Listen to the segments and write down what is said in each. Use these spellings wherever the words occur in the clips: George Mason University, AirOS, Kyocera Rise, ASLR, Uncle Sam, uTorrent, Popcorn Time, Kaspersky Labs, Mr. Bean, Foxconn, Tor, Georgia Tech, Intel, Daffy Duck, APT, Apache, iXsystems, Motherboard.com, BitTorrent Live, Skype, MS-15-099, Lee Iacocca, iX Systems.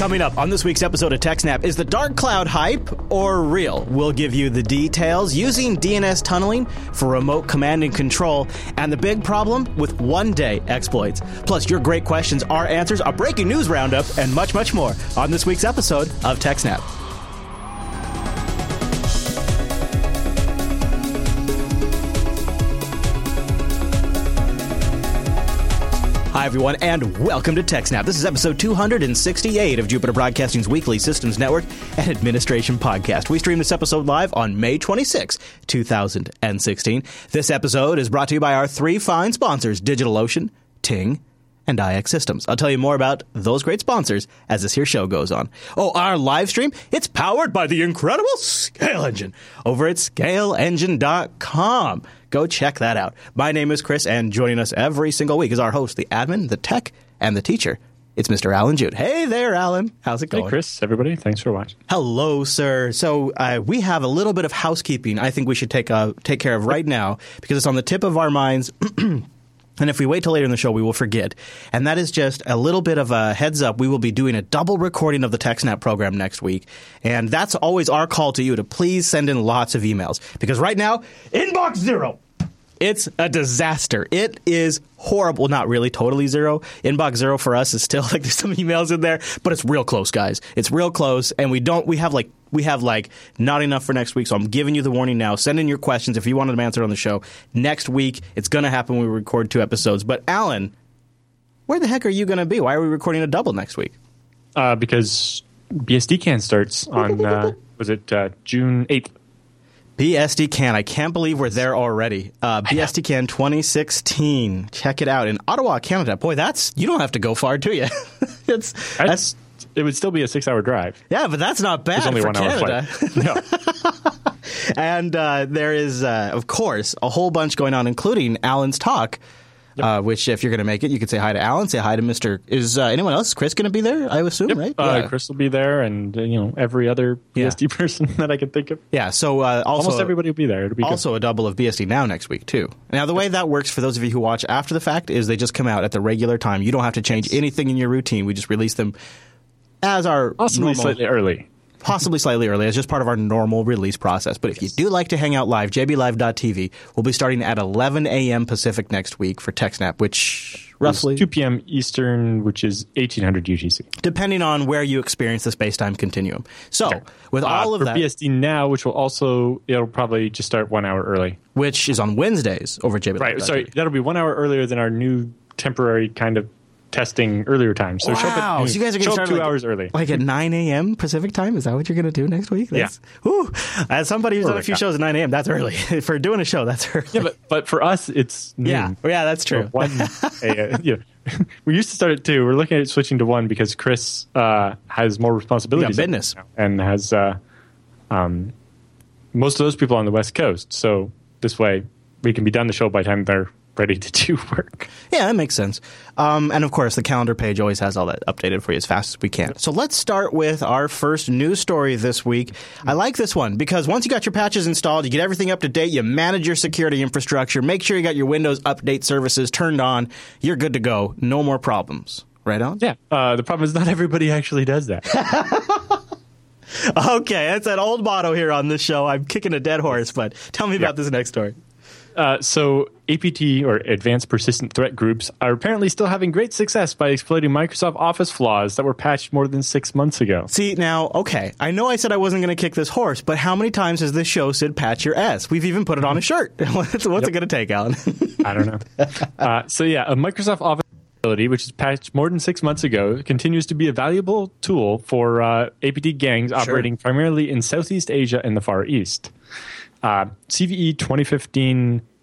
Coming up on this week's episode of TechSnap, is the dark cloud hype or real? We'll give you the details using DNS tunneling for remote command and control, and the big problem with one-day exploits. Plus, your great questions, our answers, a breaking news roundup, and much, much more on this week's episode of TechSnap. Hi, everyone, and welcome to TechSnap. This is episode 268 of Jupiter Broadcasting's weekly Systems Network and Administration podcast. We stream this episode live on May 26, 2016. This episode is brought to you by our three fine sponsors, DigitalOcean, Ting, and iX Systems. I'll tell you more about those great sponsors as this here show goes on. Oh, our live stream, it's powered by the incredible Scale Engine over at ScaleEngine.com. Go check that out. My name is Chris, and joining us every single week is our host, the admin, the tech, and the teacher. It's Mr. Alan Jude. Hey there, Alan. How's it going? Hey, Chris, everybody. Thanks for watching. Hello, sir. So we have a little bit of housekeeping I think we should take care of right now, because it's on the tip of our minds. And if we wait till later in the show, we will forget. And that is just a little bit of a heads up. We will be doing a double recording of the TechSnap program next week. And that's always our call to you, to please send in lots of emails. Because right now, inbox zero. It's a disaster. It is horrible. Not really totally zero. Inbox zero for us is still like there's some emails in there, but it's real close, guys. It's real close. And we have not enough for next week. So I'm giving you the warning now. Send in your questions if you want them answered on the show next week. It's going to happen when we record two episodes. But Alan, where the heck are you going to be? Why are we recording a double next week? Because BSDCan starts on, June 8th? BSDCan. I can't believe we're there already. BSDCan 2016. Check it out in Ottawa, Canada. Boy, you don't have to go far, do you? It would still be a 6-hour drive. Yeah, but that's not bad. It's only for 1 hour flight. No. And there is, of course, a whole bunch going on, including Alan's talk. Yep. Which, if you're going to make it, you could say hi to Alan, say hi to Mr. Is anyone else? Chris going to be there? I assume, yep. Right? Yeah. Chris will be there, and every other BSD person that I can think of. Yeah, so almost everybody will be there. It'll be also good. A double of BSD Now next week too. Now, the way that works for those of you who watch after the fact is they just come out at the regular time. You don't have to change anything in your routine. We just release them as our possibly slightly early. It's just part of our normal release process. But if you do like to hang out live, jblive.tv will be starting at 11 a.m. Pacific next week for TechSnap, which roughly 2 p.m. Eastern, which is 1800 UTC. Depending on where you experience the space-time continuum. So with all of that. For BSD Now, which will also, it'll probably just start 1 hour early. Which is on Wednesdays over jblive.tv. Right, sorry, that'll be 1 hour earlier than our new temporary kind of testing earlier time. So show up at noon. So you guys are going to start 2 hours early. Like at 9 a.m. Pacific time? Is that what you're going to do next week? As somebody who's done a few shows at 9 a.m., that's early. For doing a show, that's early. Yeah, but for us, it's noon. Yeah, that's true. 1 a.m. We used to start at 2. We're looking at switching to 1 because Chris has more responsibilities. Yeah, business. And has most of those people on the West Coast. So this way, we can be done the show by the time they're ready to do work. Yeah, that makes sense. And of course, the calendar page always has all that updated for you as fast as we can. So let's start with our first news story this week. I like this one because once you got your patches installed, you get everything up to date, you manage your security infrastructure, make sure you got your Windows update services turned on, you're good to go. No more problems. Right on? Yeah. The problem is not everybody actually does that. Okay, that's an old motto here on this show. I'm kicking a dead horse, but tell me about this next story. So APT, or Advanced Persistent Threat Groups, are apparently still having great success by exploiting Microsoft Office flaws that were patched more than 6 months ago. See, now, okay, I know I said I wasn't going to kick this horse, but how many times has this show said patch your ass? We've even put it on a shirt. What's it going to take, Alan? I don't know. A Microsoft Office ability, which is patched more than 6 months ago, continues to be a valuable tool for APT gangs operating primarily in Southeast Asia and the Far East. CVE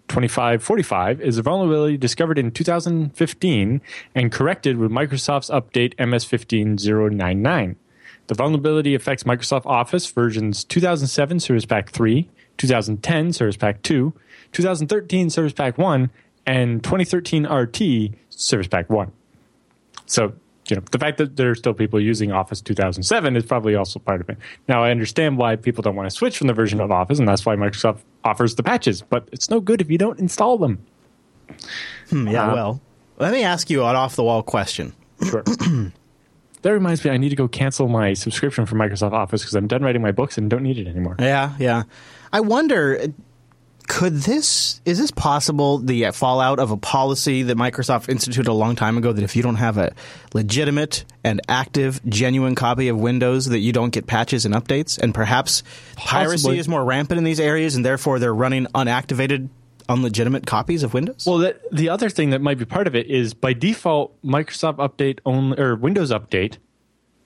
2015-2545 is a vulnerability discovered in 2015 and corrected with Microsoft's update MS-15-099. The vulnerability affects Microsoft Office versions 2007 Service Pack 3, 2010 Service Pack 2, 2013 Service Pack 1, and 2013 RT Service Pack 1. So, the fact that there are still people using Office 2007 is probably also part of it. Now, I understand why people don't want to switch from the version of Office, and that's why Microsoft offers the patches. But it's no good if you don't install them. Let me ask you an off-the-wall question. Sure. That reminds me, I need to go cancel my subscription for Microsoft Office because I'm done writing my books and don't need it anymore. Yeah, yeah. I wonder, is this possible, the fallout of a policy that Microsoft instituted a long time ago that if you don't have a legitimate and active, genuine copy of Windows that you don't get patches and updates? And perhaps piracy is more rampant in these areas and therefore they're running unactivated, unlegitimate copies of Windows? Well, the other thing that might be part of it is by default, Microsoft Update only, or Windows Update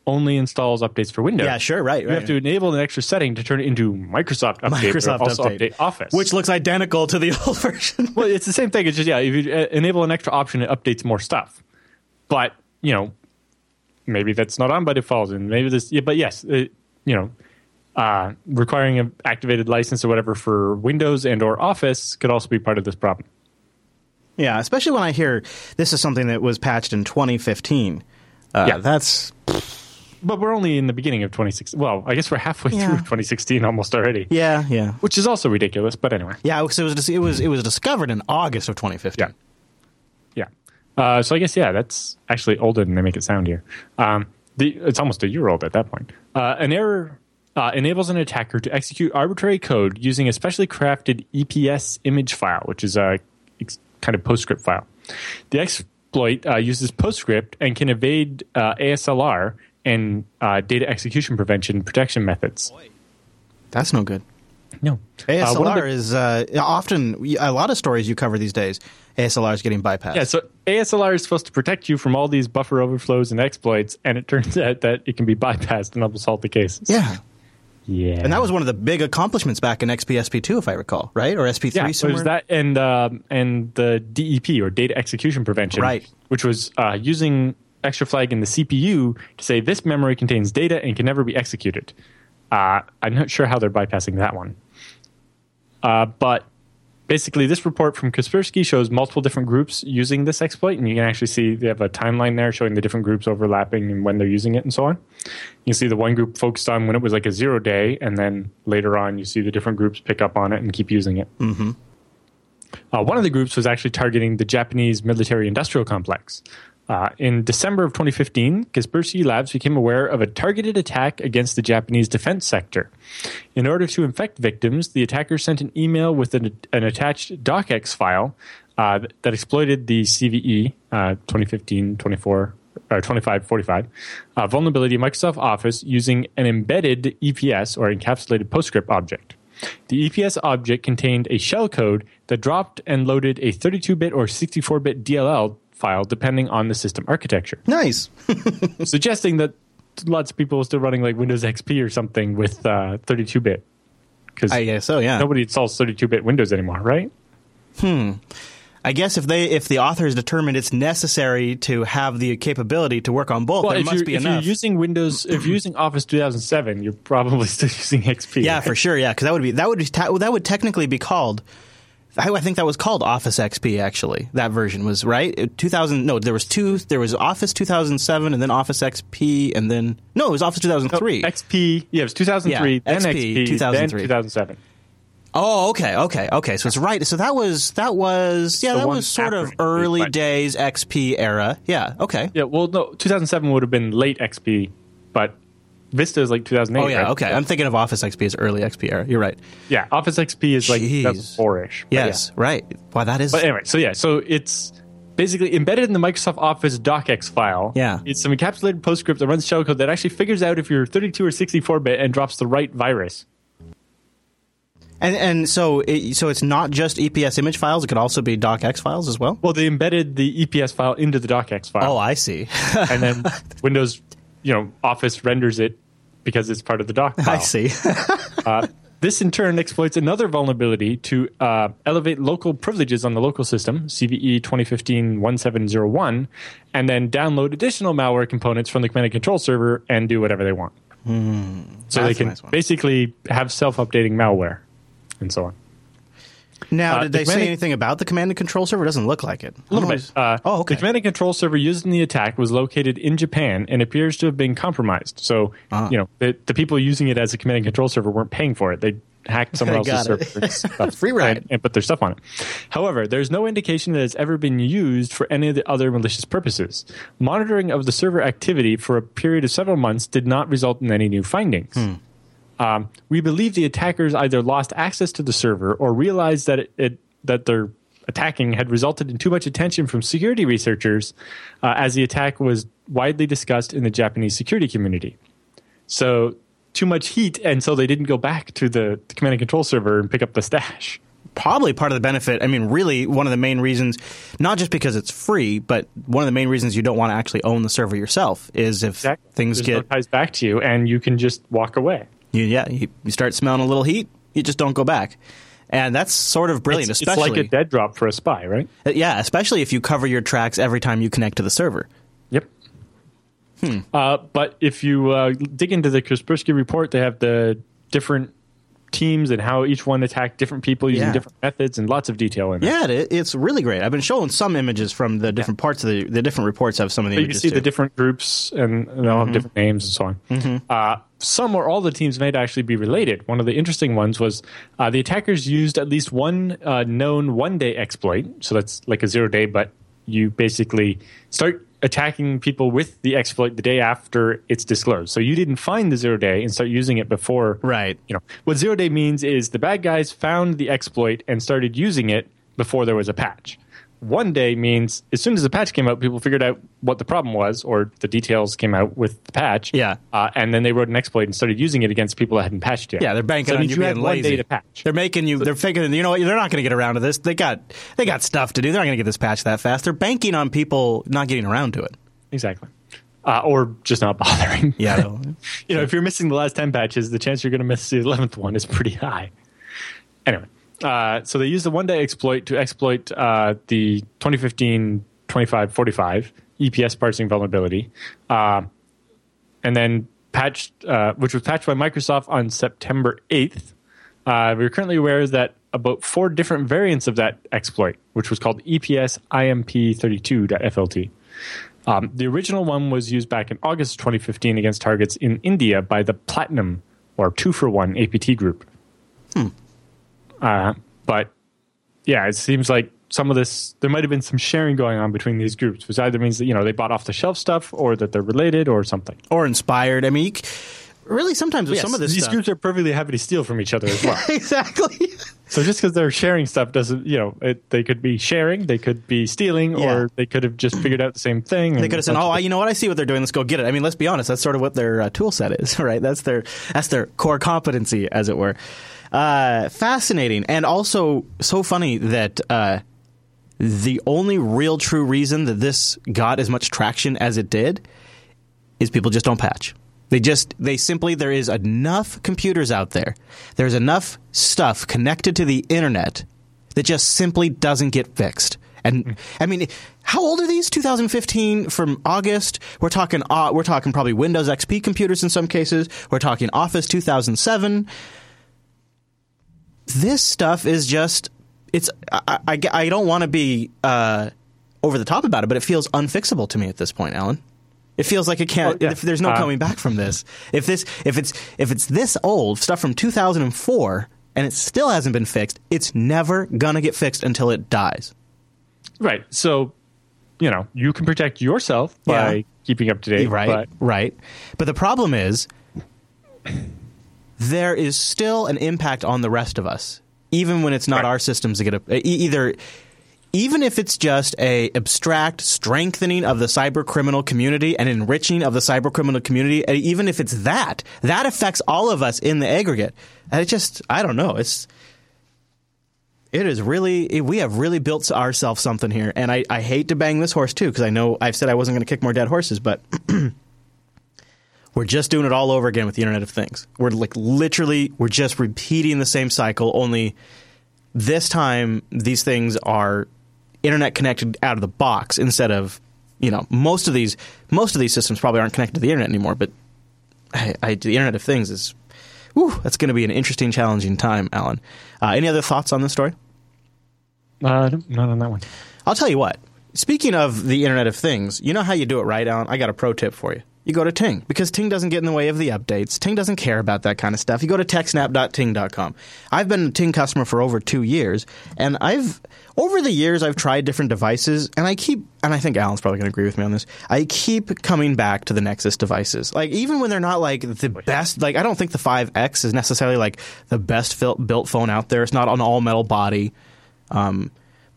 only installs updates for Windows. Yeah, sure, right. You have to enable an extra setting to turn it into Microsoft Update. Microsoft also Update Office, which looks identical to the old version. Well, it's the same thing. It's just, yeah, if you enable an extra option, it updates more stuff. But, you know, maybe that's not on by default. And maybe this, yeah, but yes, it, you know, requiring an activated license or whatever for Windows and or Office could also be part of this problem. Yeah, especially when I hear this is something that was patched in 2015. Yeah, that's. But we're only in the beginning of 2016. Well, I guess we're halfway through 2016 almost already. Yeah, yeah. Which is also ridiculous, but anyway. Yeah, because it was discovered in August of 2015. Yeah. Yeah. So I guess, yeah, that's actually older than they make it sound here. It's almost a year old at that point. An error enables an attacker to execute arbitrary code using a specially crafted EPS image file, which is a kind of PostScript file. The exploit uses PostScript and can evade ASLR and data execution prevention protection methods. That's no good. No. ASLR is often, a lot of stories you cover these days, ASLR is getting bypassed. Yeah, so ASLR is supposed to protect you from all these buffer overflows and exploits, and it turns out that it can be bypassed and almost all the cases. Yeah. Yeah. And that was one of the big accomplishments back in XP SP2, if I recall, right? Or SP3 somewhere? Yeah, so there's that and the DEP, or data execution prevention, right, which was using extra flag in the CPU to say this memory contains data and can never be executed. I'm not sure how they're bypassing that one. But basically, this report from Kaspersky shows multiple different groups using this exploit, and you can actually see they have a timeline there showing the different groups overlapping and when they're using it and so on. You see the one group focused on when it was like a 0 day, and then later on you see the different groups pick up on it and keep using it. Mm-hmm. One of the groups was actually targeting the Japanese military-industrial complex. In December of 2015, Kaspersky Labs became aware of a targeted attack against the Japanese defense sector. In order to infect victims, the attacker sent an email with an attached docx file that exploited the CVE 2015-2545 vulnerability in Microsoft Office using an embedded EPS, or encapsulated PostScript object. The EPS object contained a shellcode that dropped and loaded a 32-bit or 64-bit DLL file depending on the system architecture. Nice. Suggesting that lots of people are still running like Windows XP or something with 32-bit. I guess so, yeah. Nobody installs 32-bit Windows anymore, right? I guess if the author has determined it's necessary to have the capability to work on both, there must be enough. If you're using Windows, if you're using Office 2007, you're probably still using XP. Yeah, right? For sure, yeah, because that would technically be called. I think that was called Office XP, actually. That version was, right? 2000. No, there was two. There was Office 2007 and then Office XP and then... No, it was Office 2003. XP. Yeah, it was 2003, then XP, 2003. Then 2007. Oh, okay. So it's right. So that was sort of early days XP era. Yeah, okay. Yeah, well, no, 2007 would have been late XP, but... Vista is like 2008. Oh, yeah, right? Okay. I'm thinking of Office XP as early XP era. You're right. Yeah, Office XP is like 2004-ish. Yes, yeah. Right. Wow, that is... But anyway, so yeah, so it's basically embedded in the Microsoft Office docx file. Yeah. It's some encapsulated PostScript that runs shellcode that actually figures out if you're 32 or 64-bit and drops the right virus. And so it's not just EPS image files. It could also be docx files as well? Well, they embedded the EPS file into the docx file. Oh, I see. And then Windows... You know, Office renders it because it's part of the doc file. I see. This, in turn, exploits another vulnerability to elevate local privileges on the local system, CVE 2015-1701, and then download additional malware components from the command and control server and do whatever they want. So they can basically have self-updating malware and so on. Now, did they say anything about the command and control server? It doesn't look like it. A little bit. Okay. The command and control server used in the attack was located in Japan and appears to have been compromised. So, you know, the people using it as a command and control server weren't paying for it. They hacked someone else's server stuff, free ride, and put their stuff on it. However, there's no indication that it's ever been used for any of the other malicious purposes. Monitoring of the server activity for a period of several months did not result in any new findings. We believe the attackers either lost access to the server or realized that that their attacking had resulted in too much attention from security researchers, as the attack was widely discussed in the Japanese security community. So too much heat, and so they didn't go back to the command and control server and pick up the stash. Probably part of the benefit. I mean, really, one of the main reasons, not just because it's free, but one of the main reasons you don't want to actually own the server yourself is if things get no ties back to you, and you can just walk away. You start smelling a little heat, you just don't go back. And that's sort of brilliant, especially. It's like a dead drop for a spy, right? Yeah, especially if you cover your tracks every time you connect to the server. Yep. But if you dig into the Kaspersky report, they have the different teams and how each one attacked different people using different methods, and lots of detail in it. Yeah, it's really great. I've been showing some images from the different parts of the different reports have some of the images. You can see the different groups, and they all have different names and so on. Some or all the teams might actually be related. One of the interesting ones was the attackers used at least one known one-day exploit. So that's like a zero-day, but you basically start attacking people with the exploit the day after it's disclosed. So you didn't find the zero-day and start using it before. Right. You know, what zero-day means is the bad guys found the exploit and started using it before there was a patch. One day means as soon as the patch came out, people figured out what the problem was, or the details came out with the patch. Yeah. And then they wrote an exploit and started using it against people that hadn't patched yet. Yeah, they're banking on you being lazy. One day to patch. They're making you. They're figuring, you know what? They're not going to get around to this. They got stuff to do. They're not going to get this patch that fast. They're banking on people not getting around to it. Exactly. Or just not bothering. Yeah. You know, if you're missing the last 10 patches, the chance you're going to miss the 11th one is pretty high. Anyway. So they used the one-day exploit to exploit the 2015-2545 EPS parsing vulnerability, and then patched, which was patched by Microsoft on September 8th. We're currently aware that about 4 different variants of that exploit, which was called EPS IMP32.flt. The original one was used back in August 2015 against targets in India by the Platinum, or 2-for-1 APT group. But, yeah, it seems like some of this, there might have been some sharing going on between these groups, which either means that, you know, they bought off-the-shelf stuff, or that they're related, or something. Or inspired. I mean, really, sometimes with some of this these groups are perfectly happy to steal from each other as well. Exactly. So just because they're sharing stuff doesn't, you know, they could be sharing, they could be stealing, or they could have just figured out the same thing. They could have said, you know what, I see what they're doing, let's go get it. I mean, let's be honest, that's sort of what their tool set is, right? That's their core competency, as it were. Fascinating, and also so funny that the only real true reason that this got as much traction as it did is people just don't patch. There is enough computers out there. There's enough stuff connected to the internet that just simply doesn't get fixed. And I mean, how old are these? 2015 from August. We're talking probably Windows XP computers in some cases. We're talking Office 2007. This stuff is just – I don't want to be over the top about it, but it feels unfixable to me at this point, Alan. It feels like it can't there's no coming back from this. If it's this old, stuff from 2004, and it still hasn't been fixed, it's never going to get fixed until it dies. Right. So, you know, you can protect yourself by keeping up to date. Right. But the problem is – there is still an impact on the rest of us, even when it's not our systems that get even if it's just a abstract strengthening of the cybercriminal community and enriching of the cybercriminal community, even if it's that affects all of us in the aggregate. And it just, I don't know. We have really built ourselves something here. And I hate to bang this horse too, because I know I've said I wasn't going to kick more dead horses, but we're just doing it all over again with the Internet of Things. We're like we're just repeating the same cycle, only this time these things are Internet connected out of the box instead of, you know, most of these systems probably aren't connected to the Internet anymore. But the Internet of Things is, that's going to be an interesting, challenging time, Alan. Any other thoughts on this story? Not on that one. I'll tell you what. Speaking of the Internet of Things, you know how you do it right, Alan? I got a pro tip for you. you go to Ting, because Ting doesn't get in the way of the updates. Ting doesn't care about that kind of stuff. You go to techsnap.ting.com. I've been a Ting customer for over 2 years, and over the years I've tried different devices, and I think Alan's probably going to agree with me on this, I keep coming back to the Nexus devices. Like, even when they're not, like, the best, like, I don't think the 5X is necessarily, like, the best built phone out there. It's not an all-metal body. But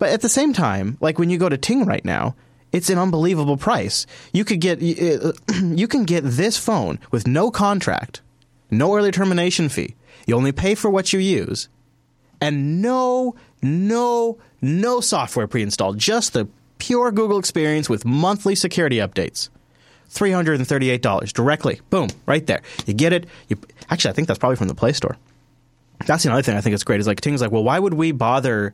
at the same time, like, when you go to Ting right now, it's an unbelievable price. You can get this phone with no contract, no early termination fee. You only pay for what you use, and no software pre-installed. Just the pure Google experience with monthly security updates. $338 directly. Boom, right there. You get it. Actually, I think that's probably from the Play Store. That's another thing I think it's great. Is like Ting's like, well, why would we bother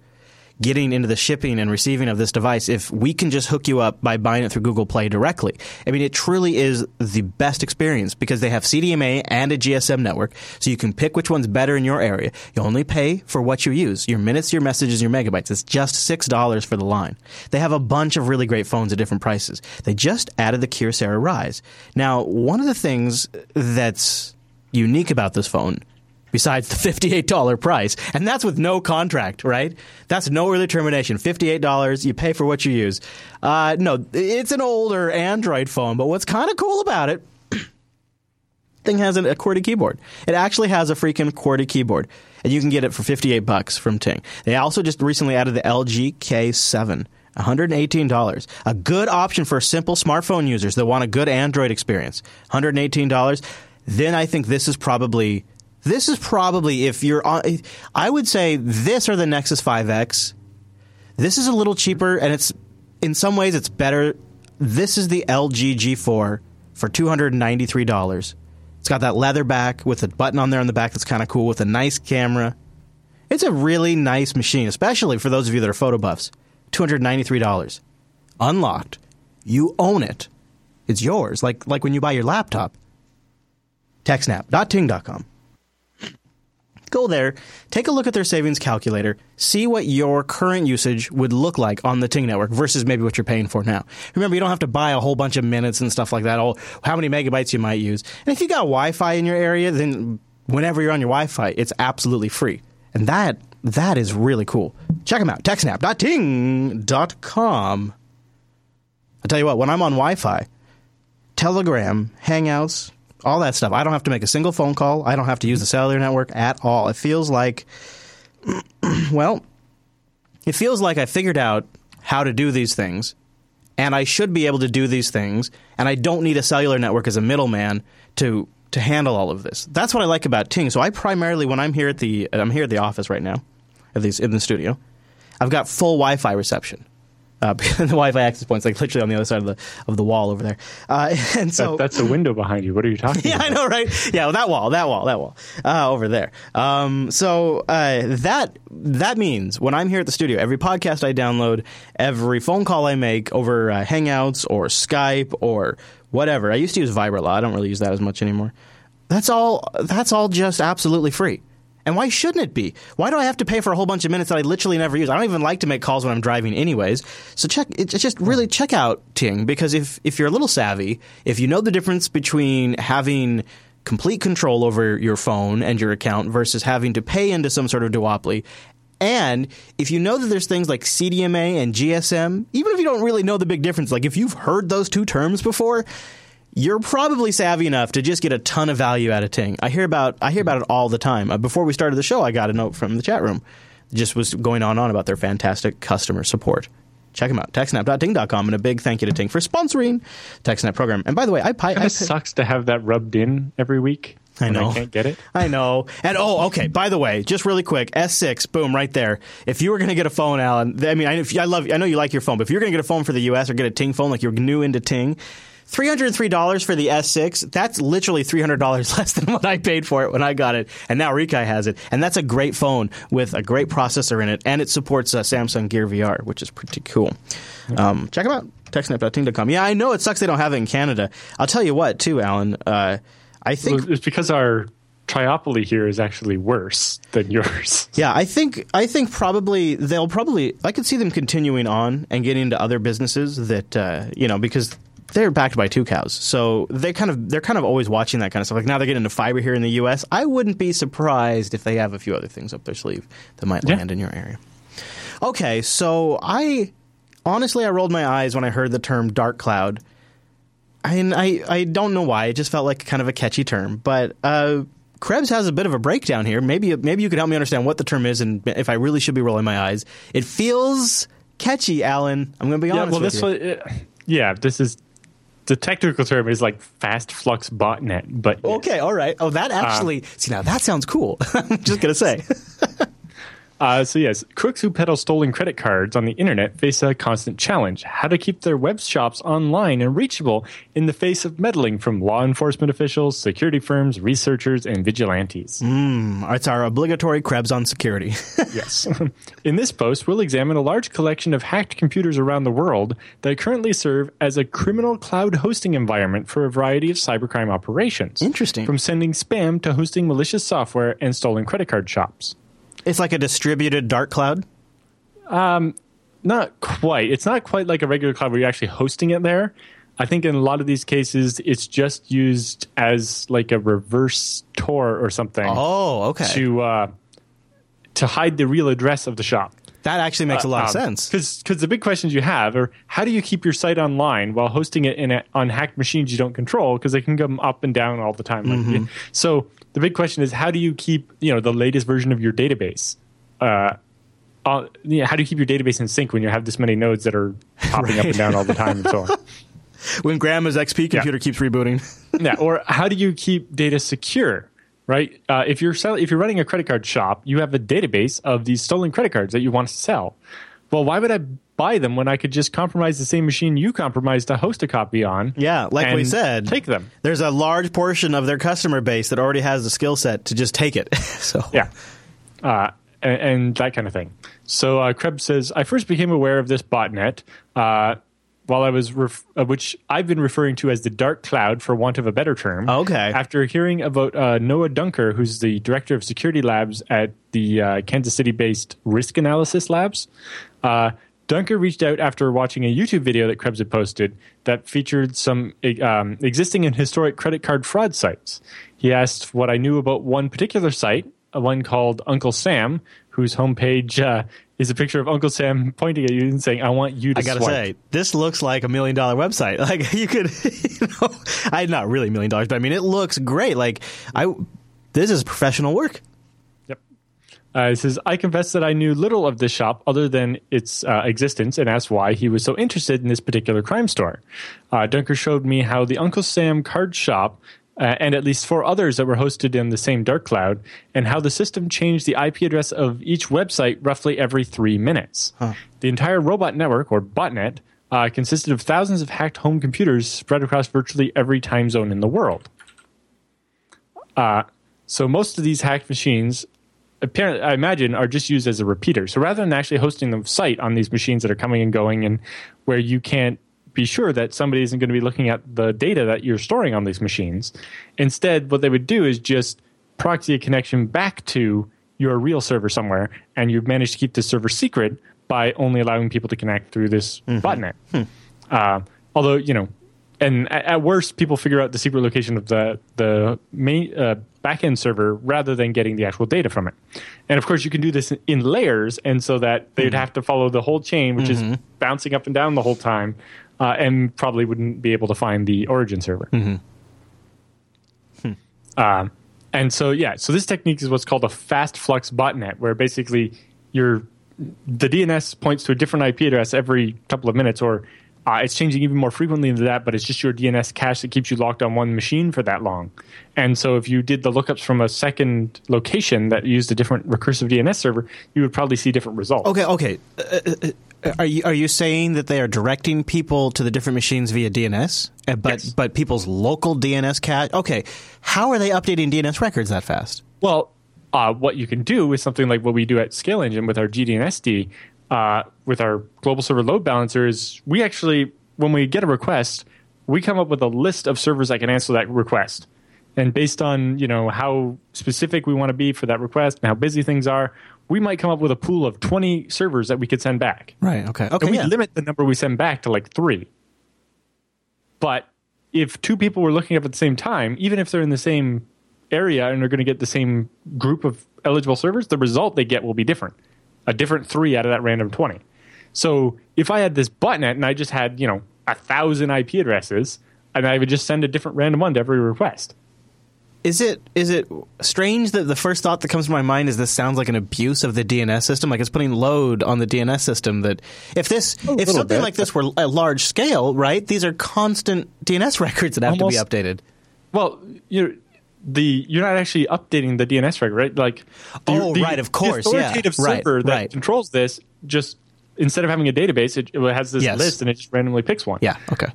getting into the shipping and receiving of this device if we can just hook you up by buying it through Google Play directly? I mean, it truly is the best experience because they have CDMA and a GSM network, so you can pick which one's better in your area. You only pay for what you use, your minutes, your messages, your megabytes. It's just $6 for the line. They have a bunch of really great phones at different prices. They just added the Kyocera Rise. Now, one of the things that's unique about this phone, besides the $58 price, and that's with no contract, right? That's no early termination. $58, you pay for what you use. No, it's an older Android phone, but what's kind of cool about it, thing has a QWERTY keyboard. It actually has a freaking QWERTY keyboard, and you can get it for $58 from Ting. They also just recently added the LG K7, $118. A good option for simple smartphone users that want a good Android experience. $118. Then I think this is probably, if you're on, I would say this or the Nexus 5X. This is a little cheaper, and it's in some ways it's better. This is the LG G4 for $293. It's got that leather back with a button on there on the back that's kind of cool with a nice camera. It's a really nice machine, especially for those of you that are photo buffs. $293. Unlocked. You own it. It's yours, like when you buy your laptop. TechSnap.ting.com. Go there, take a look at their savings calculator, see what your current usage would look like on the Ting network versus maybe what you're paying for now. Remember, you don't have to buy a whole bunch of minutes and stuff like that, or how many megabytes you might use. And if you got Wi-Fi in your area, then whenever you're on your Wi-Fi, it's absolutely free. And that is really cool. Check them out, techsnap.ting.com. I'll tell you what, when I'm on Wi-Fi, Telegram, Hangouts, all that stuff. I don't have to make a single phone call. I don't have to use the cellular network at all. It feels like, I figured out how to do these things, and I should be able to do these things, and I don't need a cellular network as a middleman to handle all of this. That's what I like about Ting. So I primarily, when I'm here at the office right now, at least in the studio, I've got full Wi-Fi reception. The Wi-Fi access point's like literally on the other side of the wall over there, and so that's the window behind you. What are you talking about? Yeah, I know, right? Yeah, well, that wall, over there. That means when I'm here at the studio, every podcast I download, every phone call I make over Hangouts or Skype or whatever. I used to use Viber a lot. I don't really use that as much anymore. That's all just absolutely free. And why shouldn't it be? Why do I have to pay for a whole bunch of minutes that I literally never use? I don't even like to make calls when I'm driving anyways. So check out Ting, because if you're a little savvy, if you know the difference between having complete control over your phone and your account versus having to pay into some sort of duopoly, and if you know that there's things like CDMA and GSM, even if you don't really know the big difference, like if you've heard those two terms before, you're probably savvy enough to just get a ton of value out of Ting. I hear about it all the time. Before we started the show, I got a note from the chat room. It just was going on about their fantastic customer support. Check them out, techsnap.ting.com, and a big thank you to Ting for sponsoring TechSnap program. And by the way, it sucks to have that rubbed in every week. I know. I can't get it. I know. And okay. By the way, just really quick, S6, boom, right there. If you were going to get a phone, Alan, I mean, I know you like your phone, but if you're going to get a phone for the US or get a Ting phone, like you're new into Ting, $303 for the S6. That's literally $300 less than what I paid for it when I got it. And now Rikai has it. And that's a great phone with a great processor in it. And it supports Samsung Gear VR, which is pretty cool. Okay. Check them out. TechSnap.ting.com. Yeah, I know it sucks they don't have it in Canada. I'll tell you what, too, Alan. I think it's because our triopoly here is actually worse than yours. Yeah, I think probably they'll I could see them continuing on and getting into other businesses that, because they're backed by two cows, so they're kind of always watching that kind of stuff. Like now they're getting into fiber here in the U.S. I wouldn't be surprised if they have a few other things up their sleeve that might land in your area. Okay, so I rolled my eyes when I heard the term dark cloud. I don't know why. It just felt like kind of a catchy term. But Krebs has a bit of a breakdown here. Maybe you could help me understand what the term is and if I really should be rolling my eyes. It feels catchy, Alan. I'm going to be honest with you. This is – the technical term is like fast flux botnet. But okay, all right. Oh, that actually – see, now that sounds cool. I'm just going to say. Crooks who peddle stolen credit cards on the internet face a constant challenge: how to keep their web shops online and reachable in the face of meddling from law enforcement officials, security firms, researchers, and vigilantes. It's our obligatory Krebs on security. Yes. In this post, we'll examine a large collection of hacked computers around the world that currently serve as a criminal cloud hosting environment for a variety of cybercrime operations. Interesting. From sending spam to hosting malicious software and stolen credit card shops. It's like a distributed dark cloud? Not quite. It's not quite like a regular cloud where you're actually hosting it there. I think in a lot of these cases, it's just used as like a reverse Tor or something. Oh, okay. To hide the real address of the shop. That actually makes a lot of sense. Because the big questions you have are, how do you keep your site online while hosting it on hacked machines you don't control? Because they can come up and down all the time. Mm-hmm. So the big question is, how do you keep the latest version of your database? How do you keep your database in sync when you have this many nodes that are popping up and down all the time and so on? When Grandma's XP computer keeps rebooting. Yeah, or how do you keep data secure? Right, if you're running a credit card shop, you have a database of these stolen credit cards that you want to sell. Well, why would I buy them when I could just compromise the same machine you compromised to host a copy on? Yeah, like we said, take them. There's a large portion of their customer base that already has the skill set to just take it. So and that kind of thing. So Krebs says, I first became aware of this botnet which I've been referring to as the dark cloud for want of a better term. Okay. After hearing about Noah Dunker, who's the director of security labs at the Kansas City-based Risk Analysis Labs, Dunker reached out after watching a YouTube video that Krebs had posted that featured some existing and historic credit card fraud sites. He asked what I knew about one particular site, one called Uncle Sam, whose homepage is a picture of Uncle Sam pointing at you and saying, I want you to swipe. I got to say, this looks like $1 million website. Like you could, not really $1 million, but I mean, it looks great. Like this is professional work. Yep. It says, I confess that I knew little of this shop other than its existence and asked why he was so interested in this particular crime store. Dunker showed me how the Uncle Sam card shop and at least 4 others that were hosted in the same dark cloud, and how the system changed the IP address of each website roughly every 3 minutes. Huh. The entire robot network, or botnet, consisted of thousands of hacked home computers spread across virtually every time zone in the world. So most of these hacked machines, apparently, I imagine, are just used as a repeater. So rather than actually hosting the site on these machines that are coming and going and where you can't be sure that somebody isn't going to be looking at the data that you're storing on these machines. Instead, what they would do is just proxy a connection back to your real server somewhere, and you manage to keep the server secret by only allowing people to connect through this botnet. Although, and at worst, people figure out the secret location of the main back-end server rather than getting the actual data from it. And, of course, you can do this in layers, and so that they'd have to follow the whole chain, which is bouncing up and down the whole time, and probably wouldn't be able to find the origin server. So this technique is what's called a fast flux botnet, where basically the DNS points to a different IP address every couple of minutes, or it's changing even more frequently than that, but it's just your DNS cache that keeps you locked on one machine for that long. And so if you did the lookups from a second location that used a different recursive DNS server, you would probably see different results. Okay. Are you saying that they are directing people to the different machines via DNS? But people's local DNS cache? Okay. How are they updating DNS records that fast? Well, what you can do is something like what we do at ScaleEngine with our GDNSD, with our global server load balancer, is we actually, when we get a request, we come up with a list of servers that can answer that request. And based on, how specific we want to be for that request and how busy things are, we might come up with a pool of 20 servers that we could send back. Right, okay. And we limit the number we send back to like 3. But if two people were looking up at the same time, even if they're in the same area and they're going to get the same group of eligible servers, the result they get will be different. A different 3 out of that random 20. So if I had this botnet and I just had, 1,000 IP addresses, and I would just send a different random one to every request. Is it strange that the first thought that comes to my mind is this sounds like an abuse of the DNS system? Like it's putting load on the DNS system that if something like this were a large scale, right? These are constant DNS records that have to be updated. Well, you're not actually updating the DNS record, right? Like the authoritative server that controls this just instead of having a database, it has this list and it just randomly picks one. Yeah. Okay.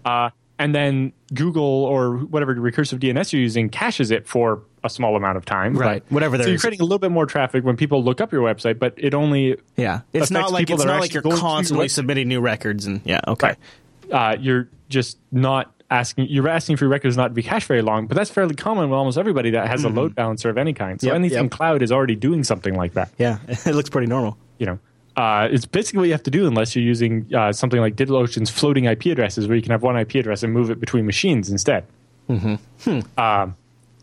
And then Google or whatever recursive DNS you're using caches it for a small amount of time. Right. So you're creating a little bit more traffic when people look up your website, but it only it's not like you're constantly submitting new records and Right. You're just not asking. You're asking for your records not to be cached very long, but that's fairly common with almost everybody that has a load balancer of any kind. So anything cloud is already doing something like that. Yeah, it looks pretty normal. It's basically what you have to do unless you're using something like DigitalOcean's floating IP addresses where you can have one IP address and move it between machines instead. Mm-hmm.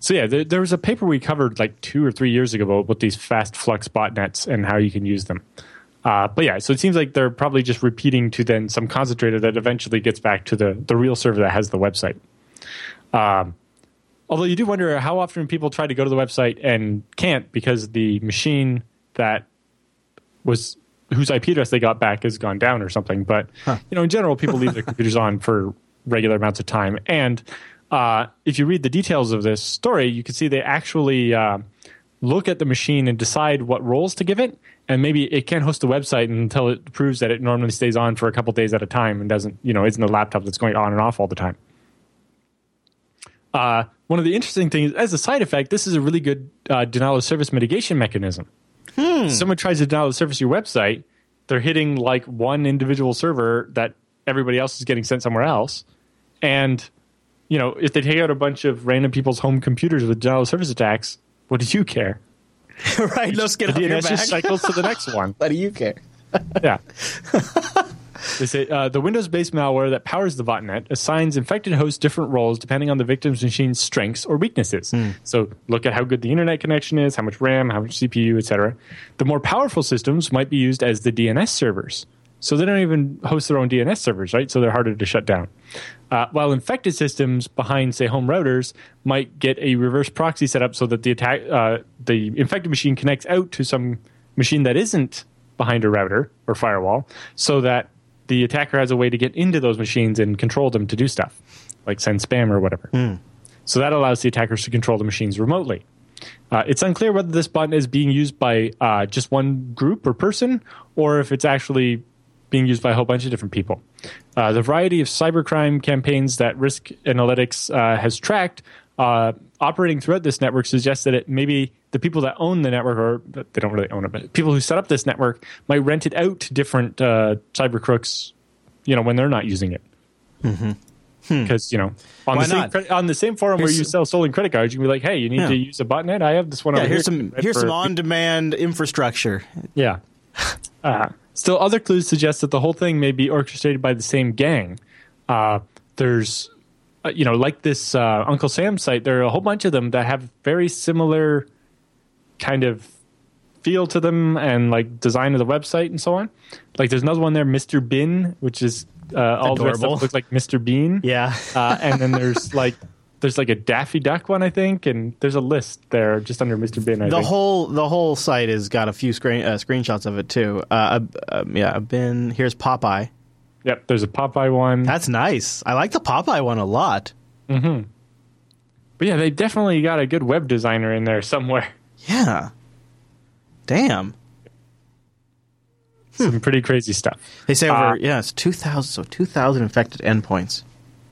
There was a paper we covered like 2 or 3 years ago about these fast flux botnets and how you can use them. So it seems like they're probably just repeating to then some concentrator that eventually gets back to the real server that has the website. Although you do wonder how often people try to go to the website and can't because the machine that was... whose IP address they got back has gone down or something. But, in general, people leave their computers on for regular amounts of time. And if you read the details of this story, you can see they actually look at the machine and decide what roles to give it. And maybe it can't host the website until it proves that it normally stays on for a couple days at a time and doesn't, isn't a laptop that's going on and off all the time. One of the interesting things, as a side effect, this is a really good denial of service mitigation mechanism. Someone tries to denial of service your website, they're hitting like one individual server that everybody else is getting sent somewhere else. And, if they take out a bunch of random people's home computers with denial of service attacks, what do you care? Right, let's get off your back. DNS just cycles to the next one. What do you care? Yeah. They say, the Windows-based malware that powers the botnet assigns infected hosts different roles depending on the victim's machine's strengths or weaknesses. So look at how good the internet connection is, how much RAM, how much CPU, etc. The more powerful systems might be used as the DNS servers. So they don't even host their own DNS servers, right? So they're harder to shut down. While infected systems behind, say, home routers might get a reverse proxy set up so that the infected machine connects out to some machine that isn't behind a router or firewall so that the attacker has a way to get into those machines and control them to do stuff, like send spam or whatever. So that allows the attackers to control the machines remotely. It's unclear whether this botnet is being used by just one group or person, or if it's actually being used by a whole bunch of different people. The variety of cybercrime campaigns that Risk Analytics has tracked operating throughout this network suggests that it maybe the people that own the network, or they don't really own it, but people who set up this network might rent it out to different cyber crooks, when they're not using it. Because, on the same forum where you sell stolen credit cards, you can be like, hey, you need to use a botnet? I have this one over here. Here's some on-demand infrastructure. Yeah. Still, other clues suggest that the whole thing may be orchestrated by the same gang. There's... like this Uncle Sam site, there are a whole bunch of them that have very similar kind of feel to them and like design of the website and so on. Like there's another one there, Mr. Bean, which is all the stuff looks like Mr. Bean. Yeah. And then there's like a Daffy Duck one, I think, and there's a list there just under Mr. Bean. The whole site has got a few screenshots of it too. Here's Popeye. Yep, there's a Popeye one. That's nice. I like the Popeye one a lot. Mm-hmm. But yeah, they definitely got a good web designer in there somewhere. Yeah. Damn. Some pretty crazy stuff. They say over, it's 2,000, so 2,000 infected endpoints.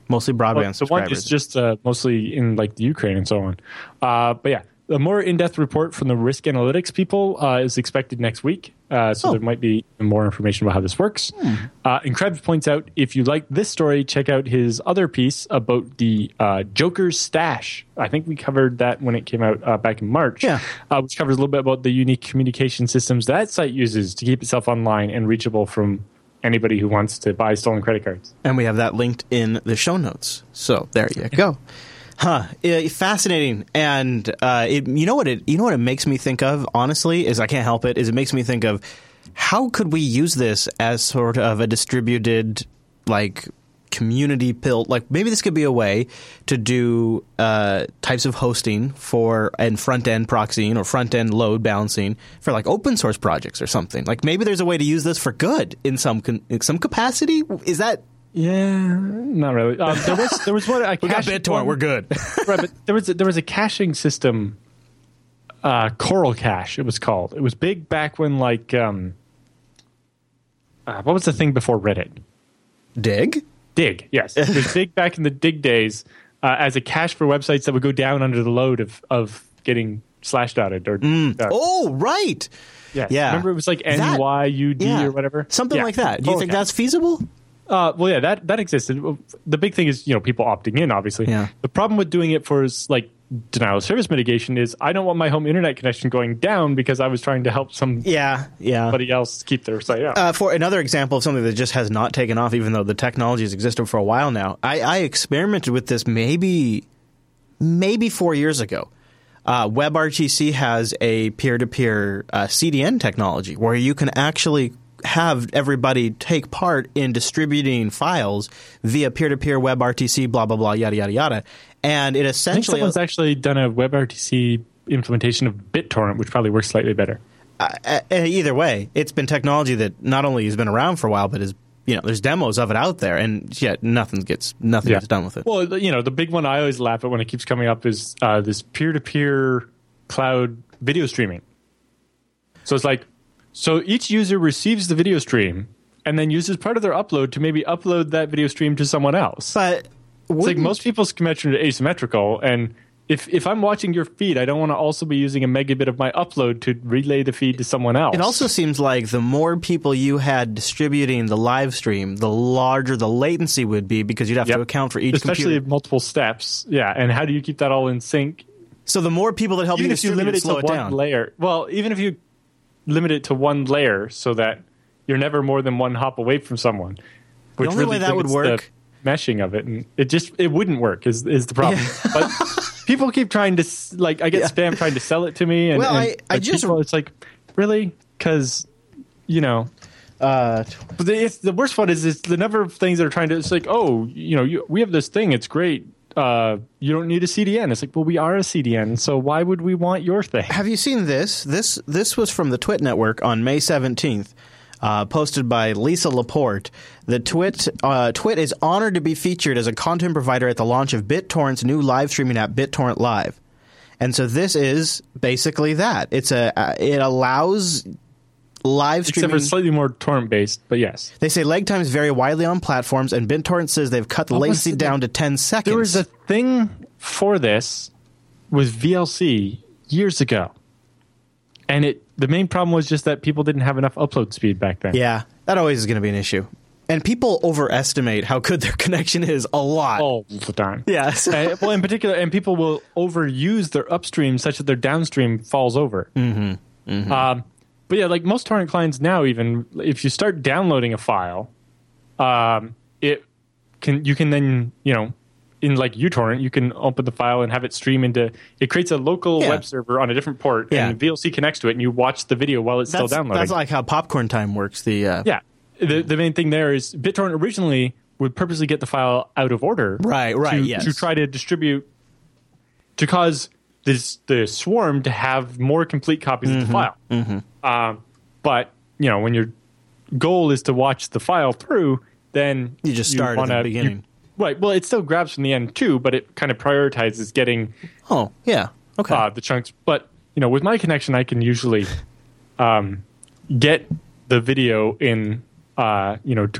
Mostly broadband subscribers. The one is just mostly in like the Ukraine and so on. A more in-depth report from the Risk Analytics people is expected next week. There might be more information about how this works. And Krebs points out, if you like this story, check out his other piece about the Joker's Stash. I think we covered that when it came out back in March, which covers a little bit about the unique communication systems that site uses to keep itself online and reachable from anybody who wants to buy stolen credit cards. And we have that linked in the show notes. So there you go. Huh. Fascinating. And you know what it makes me think of, honestly, is I can't help it, is it makes me think of how could we use this as sort of a distributed, like, community built, like maybe this could be a way to do types of hosting for and front end proxying or front end load balancing for like open source projects or something. Like maybe there's a way to use this for good in some capacity. Is that? Yeah, not really. There was one. We got BitTorrent. We're good. Right, but there was a caching system. Coral Cache, it was called. It was big back when like what was the thing before Reddit? Dig. Dig, yes. It was big back in the Dig days as a cache for websites that would go down under the load of getting slash dotted. Or, oh, right. Yes. Yeah. Remember it was like NYUD or whatever? Something like that. Do you think that's feasible? That existed. The big thing is, people opting in, obviously. Yeah. The problem with doing it for like denial of service mitigation is I don't want my home internet connection going down because I was trying to help somebody else keep their site up. For another example of something that just has not taken off, even though the technology has existed for a while now, I experimented with this maybe 4 years ago. WebRTC has a peer-to-peer CDN technology where you can actually have everybody take part in distributing files via peer-to-peer WebRTC, blah, blah, blah, yada, yada, yada. And it essentially... I think someone's actually done a WebRTC implementation of BitTorrent, which probably works slightly better. Either way, it's been technology that not only has been around for a while, but is, there's demos of it out there, and yet nothing gets done with it. Well, the big one I always laugh at when it keeps coming up is this peer-to-peer cloud video streaming. So it's like, so each user receives the video stream and then uses part of their upload to maybe upload that video stream to someone else. But it's like most people's connection are asymmetrical, and if I'm watching your feed, I don't want to also be using a megabit of my upload to relay the feed to someone else. It also seems like the more people you had distributing the live stream, the larger the latency would be because you'd have to account for each computer. Especially multiple steps, and how do you keep that all in sync? So the more people that help you distribute it, slow it down. Well, even if you limit it to one layer so that you're never more than one hop away from someone. Which the only way that would work, the meshing of it, and it wouldn't work is the problem. Yeah. But people keep trying to I get spam trying to sell it to me, and it's like, really, because But the worst one is the number of things that are trying to. It's like, we have this thing. It's great. You don't need a CDN. It's like, well, we are a CDN, so why would we want your thing? Have you seen this? This was from the Twit Network on May 17th, posted by Lisa Laporte. The Twit is honored to be featured as a content provider at the launch of BitTorrent's new live streaming app, BitTorrent Live. And so this is basically that. It's it allows live streaming. Except for slightly more torrent-based, but yes. They say lag times vary widely on platforms, and BitTorrent says they've cut the latency down to 10 seconds. There was a thing for this with VLC years ago, and the main problem was just that people didn't have enough upload speed back then. Yeah, that always is going to be an issue. And people overestimate how good their connection is a lot. All the time. Yes. Well, in particular, and people will overuse their upstream such that their downstream falls over. Mm-hmm. Mm-hmm. But yeah, like most torrent clients now, even if you start downloading a file, you can then in like uTorrent, you can open the file and have it stream into. It creates a local web server on a different port, and VLC connects to it, and you watch the video while it's still downloading. That's like how popcorn time works. The main thing there is BitTorrent originally would purposely get the file out of order, to try to distribute to cause the swarm to have more complete copies of the file. Mm-hmm. But when your goal is to watch the file through, then you just start at the beginning. Well, it still grabs from the end too, but it kind of prioritizes getting the chunks. But with my connection, I can usually get the video in 2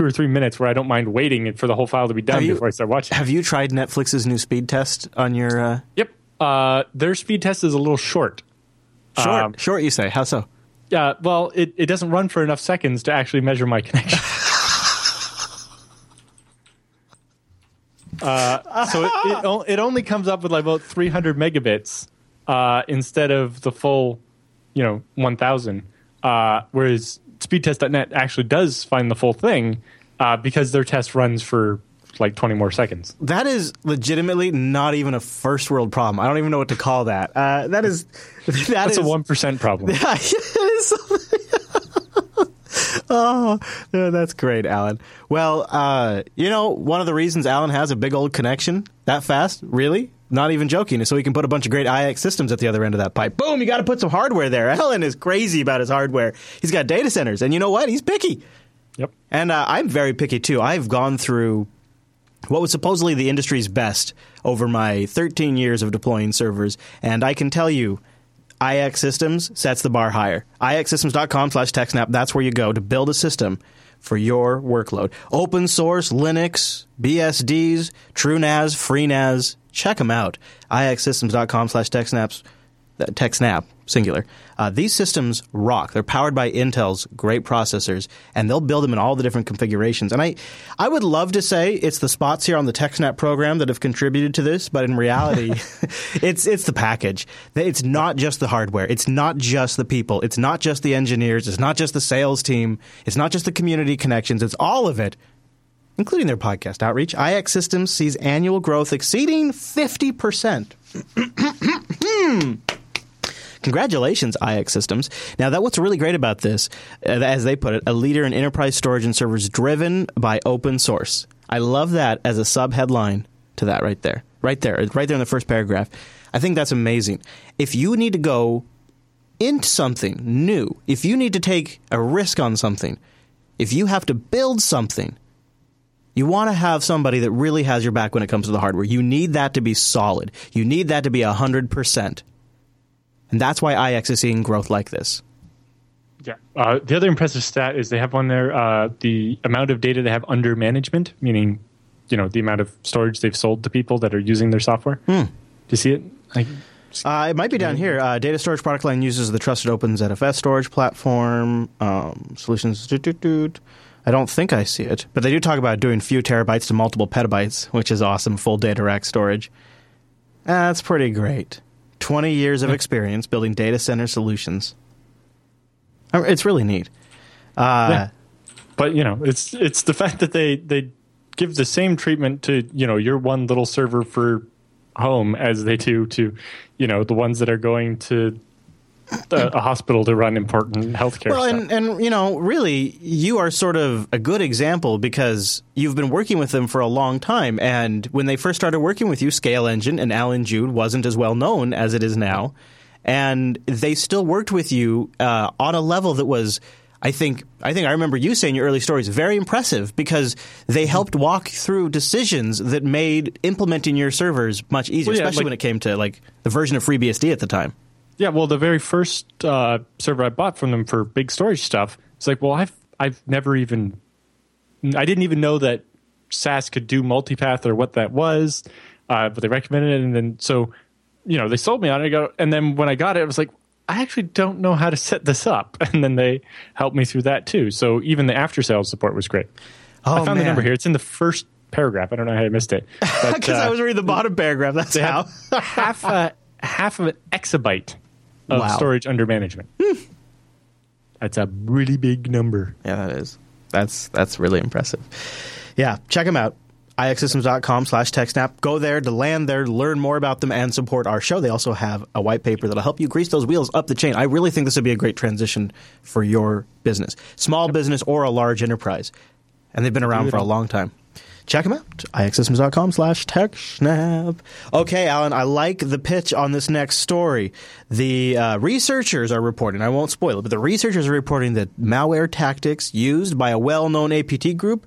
or 3 minutes where I don't mind waiting for the whole file to be done before I start watching. Have you tried Netflix's new speed test on your? Yep, their speed test is a little short. Short, you say? How so? Yeah, well, it doesn't run for enough seconds to actually measure my connection. So it only comes up with like about 300 megabits instead of the full, 1,000. Whereas speedtest.net actually does find the full thing because their test runs for like 20 more seconds. That is legitimately not even a first world problem. I don't even know what to call that. That's a 1% problem. Yeah, oh, yeah, that's great, Alan. Well, you know, one of the reasons Alan has a big old connection that fast, really, not even joking, is so he can put a bunch of great iX systems at the other end of that pipe. Boom, you got to put some hardware there. Alan is crazy about his hardware. He's got data centers, and you know what? He's picky. Yep. And I'm very picky, too. I've gone through what was supposedly the industry's best over my 13 years of deploying servers, and I can tell you, iX Systems sets the bar higher. iXsystems.com/TechSnap, that's where you go to build a system for your workload. Open source, Linux, BSDs, TrueNAS, FreeNAS, check them out. iXsystems.com/TechSnap, singular. These systems rock. They're powered by Intel's great processors, and they'll build them in all the different configurations. And I would love to say it's the spots here on the TechSnap program that have contributed to this, but in reality, it's the package. It's not just the hardware. It's not just the people. It's not just the engineers. It's not just the sales team. It's not just the community connections. It's all of it, including their podcast outreach. iX Systems sees annual growth exceeding 50%. Congratulations, iX Systems. Now, what's really great about this, as they put it, a leader in enterprise storage and servers driven by open source. I love that as a sub-headline to that right there. Right there in the first paragraph. I think that's amazing. If you need to go into something new, if you need to take a risk on something, if you have to build something, you want to have somebody that really has your back when it comes to the hardware. You need that to be solid. You need that to be 100%. And that's why iX is seeing growth like this. Yeah. The other impressive stat is they have on there the amount of data they have under management, meaning, you know, the amount of storage they've sold to people that are using their software. Do you see it? It might be down here. Data storage product line uses the trusted open ZFS storage platform. Solutions. I don't think I see it. But they do talk about doing few terabytes to multiple petabytes, which is awesome. Full data rack storage. That's pretty great. 20 years of experience building data center solutions. It's really neat. But, you know, it's the fact that they give the same treatment to, you know, your one little server for home as they do to, you know, the ones that are going to a hospital to run important healthcare stuff. And, you know, really, you are sort of a good example because you've been working with them for a long time. And when they first started working with you, ScaleEngine and Alan Jude wasn't as well known as it is now. And they still worked with you on a level that was, I think I remember you saying your early stories, very impressive because they helped walk through decisions that made implementing your servers much easier, especially when it came to like the version of FreeBSD at the time. Yeah, well, the very first server I bought from them for big storage stuff, it's like, well, I've never even, I didn't even know that SAS could do multipath or what that was, but they recommended it, and then so, you know, they sold me on it. And then when I got it, I was like, I actually don't know how to set this up, and then they helped me through that too. So even the after sales support was great. Oh, I found the number here. It's in the first paragraph. I don't know how I missed it because I was reading the bottom paragraph. That's how half of an exabyte. Of storage under management. That's a really big number. Yeah, that is. That's really impressive. Yeah, check them out. iXsystems.com/TechSnap. Go there to land there, learn more about them, and support our show. They also have a white paper that'll help you grease those wheels up the chain. I really think this would be a great transition for your business, small business or a large enterprise. And they've been around for a long time. Check them out, iXsystems.com/TechSnap. Okay, Alan, I like the pitch on this next story. The researchers are reporting, I won't spoil it, but the researchers are reporting that malware tactics used by a well-known APT group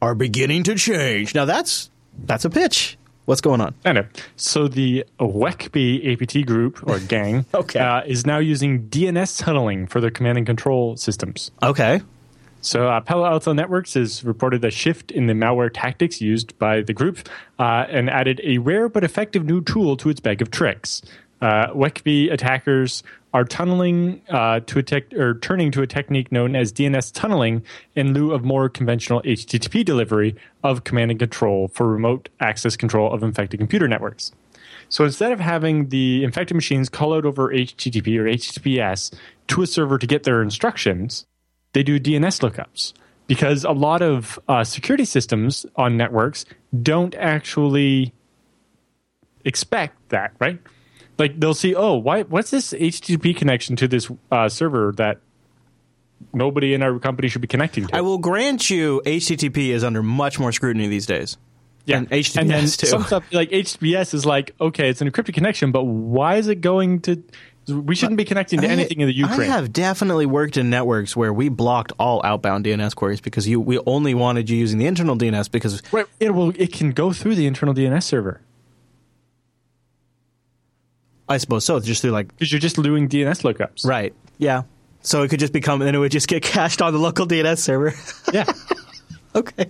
are beginning to change. Now, that's a pitch. What's going on? I know. So the Wekby APT group, or gang, is now using DNS tunneling for their command and control systems. Okay. So Palo Alto Networks has reported a shift in the malware tactics used by the group and added a rare but effective new tool to its bag of tricks. Wekby attackers are tunneling turning to a technique known as DNS tunneling in lieu of more conventional HTTP delivery of command and control for remote access control of infected computer networks. So instead of having the infected machines call out over HTTP or HTTPS to a server to get their instructions, they do DNS lookups, because a lot of security systems on networks don't actually expect that, right? Like, they'll see, oh, what's this HTTP connection to this server that nobody in our company should be connecting to? I will grant you HTTP is under much more scrutiny these days. Yeah. And HTTPS, and then too. Some stuff, like HTTPS is like, okay, it's an encrypted connection, but why is it going to... We shouldn't be connecting to anything in the Ukraine. I have definitely worked in networks where we blocked all outbound DNS queries because we only wanted you using the internal DNS because... Right. It can go through the internal DNS server. I suppose so. It's just through like... Because you're just doing DNS lookups. Right. Yeah. So it could just become... And it would just get cached on the local DNS server. Yeah. Okay.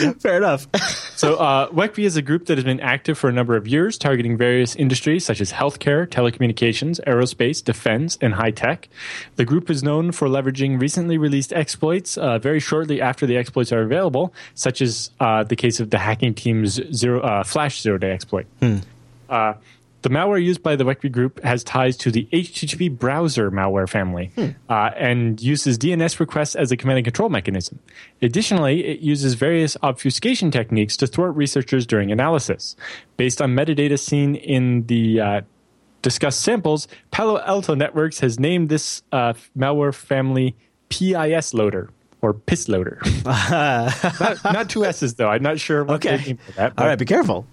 Yeah. Fair enough. So Wekby is a group that has been active for a number of years, targeting various industries such as healthcare, telecommunications, aerospace, defense, and high tech. The group is known for leveraging recently released exploits very shortly after the exploits are available, such as the case of the hacking team's flash zero-day exploit. The malware used by the Wekby group has ties to the HTTP browser malware family and uses DNS requests as a command and control mechanism. Additionally, it uses various obfuscation techniques to thwart researchers during analysis. Based on metadata seen in the discussed samples, Palo Alto Networks has named this malware family PIS loader. Or PIS loader. Not two S's, though. I'm not sure what they mean for that. All right, be careful.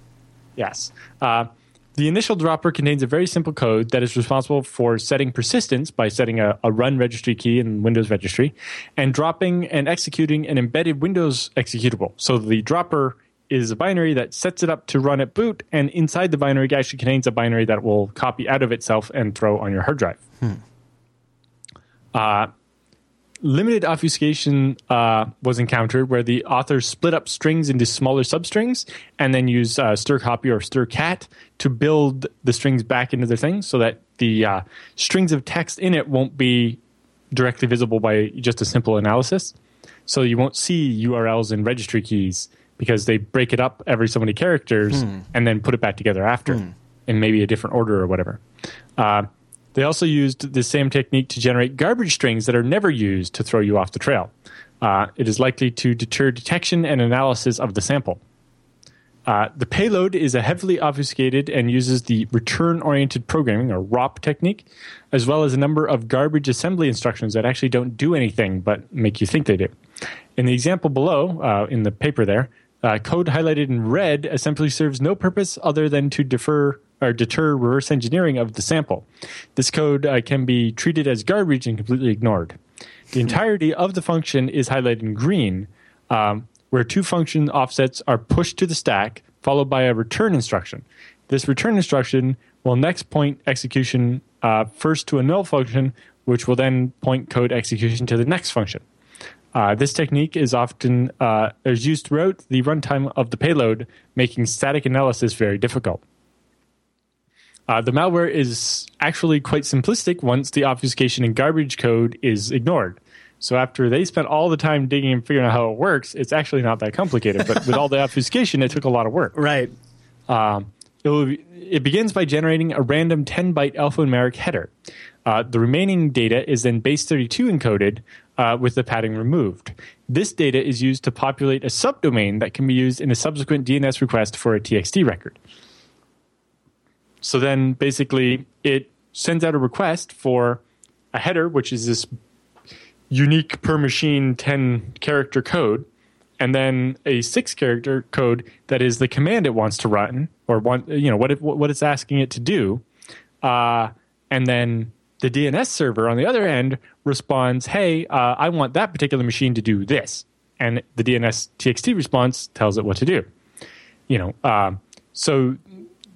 Yes. The initial dropper contains a very simple code that is responsible for setting persistence by setting a run registry key in Windows registry and dropping and executing an embedded Windows executable. So the dropper is a binary that sets it up to run at boot, and inside the binary actually contains a binary that will copy out of itself and throw on your hard drive. Limited obfuscation was encountered where the authors split up strings into smaller substrings and then use strcpy or strcat to build the strings back into their thing so that the strings of text in it won't be directly visible by just a simple analysis. So you won't see URLs and registry keys because they break it up every so many characters and then put it back together after in maybe a different order or whatever. They also used the same technique to generate garbage strings that are never used to throw you off the trail. It is likely to deter detection and analysis of the sample. The payload is a heavily obfuscated and uses the return-oriented programming, or ROP technique, as well as a number of garbage assembly instructions that actually don't do anything but make you think they do. In the example below, in the paper there, code highlighted in red essentially serves no purpose other than to deter reverse engineering of the sample. This code can be treated as garbage and completely ignored. The entirety of the function is highlighted in green, where two function offsets are pushed to the stack, followed by a return instruction. This return instruction will next point execution first to a null function, which will then point code execution to the next function. This technique is often is used throughout the runtime of the payload, making static analysis very difficult. The malware is actually quite simplistic once the obfuscation and garbage code is ignored. So after they spent all the time digging and figuring out how it works, it's actually not that complicated. But with all the obfuscation, it took a lot of work. Right. It begins by generating a random 10-byte alphanumeric header. The remaining data is then base32 encoded with the padding removed. This data is used to populate a subdomain that can be used in a subsequent DNS request for a TXT record. So then basically it sends out a request for a header, which is this unique per machine 10-character code, and then a 6-character code that is the command it wants to run, or what it's asking it to do. And then the DNS server on the other end responds, hey, I want that particular machine to do this. And the DNS TXT response tells it what to do. So...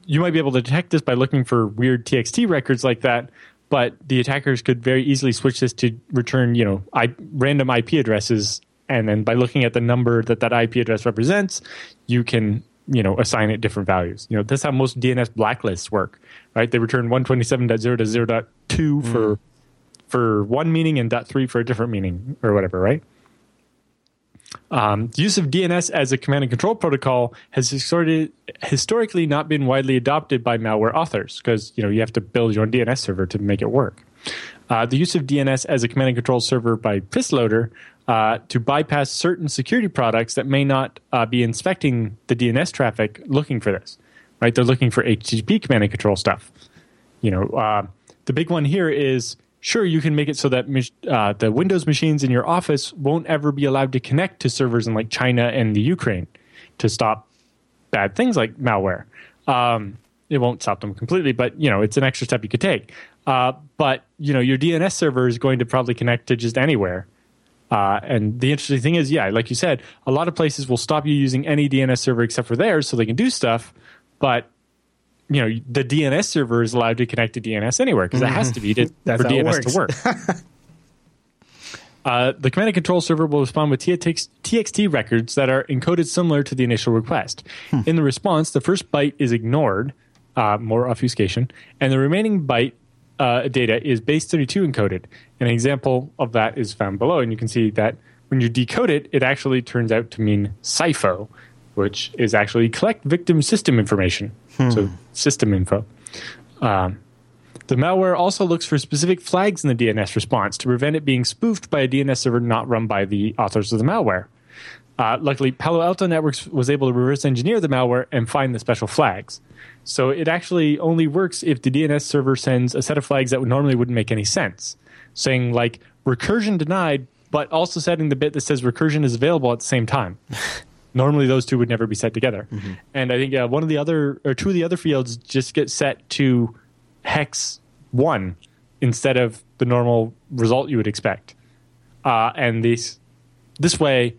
You might be able to detect this by looking for weird TXT records like that, but the attackers could very easily switch this to return, random IP addresses, and then by looking at the number that IP address represents, you can, assign it different values. That's how most DNS blacklists work, right? They return 127.0.0.2 for one meaning and .3 for a different meaning or whatever, right? The use of DNS as a command and control protocol has historically not been widely adopted by malware authors because you have to build your own DNS server to make it work. The use of DNS as a command and control server by PIS loader to bypass certain security products that may not be inspecting the DNS traffic looking for this, right? They're looking for HTTP command and control stuff. You know, the big one here is, sure, you can make it so that the Windows machines in your office won't ever be allowed to connect to servers in like China and the Ukraine to stop bad things like malware. It won't stop them completely, but, you know, it's an extra step you could take. But, you know, your DNS server is going to probably connect to just anywhere. And the interesting thing is, yeah, like you said, a lot of places will stop you using any DNS server except for theirs so they can do stuff. But, you know, the DNS server is allowed to connect to DNS anywhere because it has to be to, for DNS to work. The command and control server will respond with TXT records that are encoded similar to the initial request. In the response, the first byte is ignored, more obfuscation, and the remaining byte data is base32 encoded. An example of that is found below, and you can see that when you decode it, it actually turns out to mean SIFO, which is actually collect victim system information, so system info. The malware also looks for specific flags in the DNS response to prevent it being spoofed by a DNS server not run by the authors of the malware. Luckily, Palo Alto Networks was able to reverse engineer the malware and find the special flags. So it actually only works if the DNS server sends a set of flags that normally wouldn't make any sense, saying like recursion denied, but also setting the bit that says recursion is available at the same time. Normally, those two would never be set together. And I think one of the other or two of the other fields just get set to hex 1 instead of the normal result you would expect. And this way,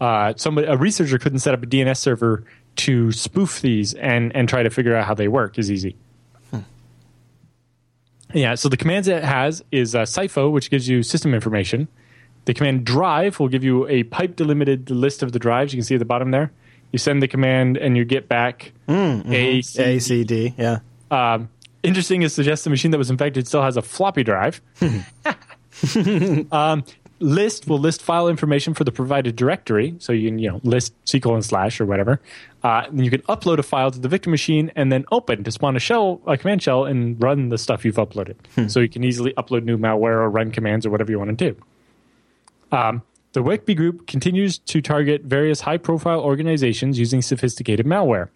a researcher couldn't set up a DNS server to spoof these and try to figure out how they work is easy. Yeah, so the commands it has is SIFO, which gives you system information. The command drive will give you a pipe delimited list of the drives. You can see at the bottom there. You send the command and you get back A, C, D. Yeah. Interesting is suggests the machine that was infected still has a floppy drive. List will list file information for the provided directory. So you can list // or whatever. And you can upload a file to the victim machine and then open to spawn a command shell and run the stuff you've uploaded. So you can easily upload new malware or run commands or whatever you want to do. The Wekby group continues to target various high-profile organizations using sophisticated malware.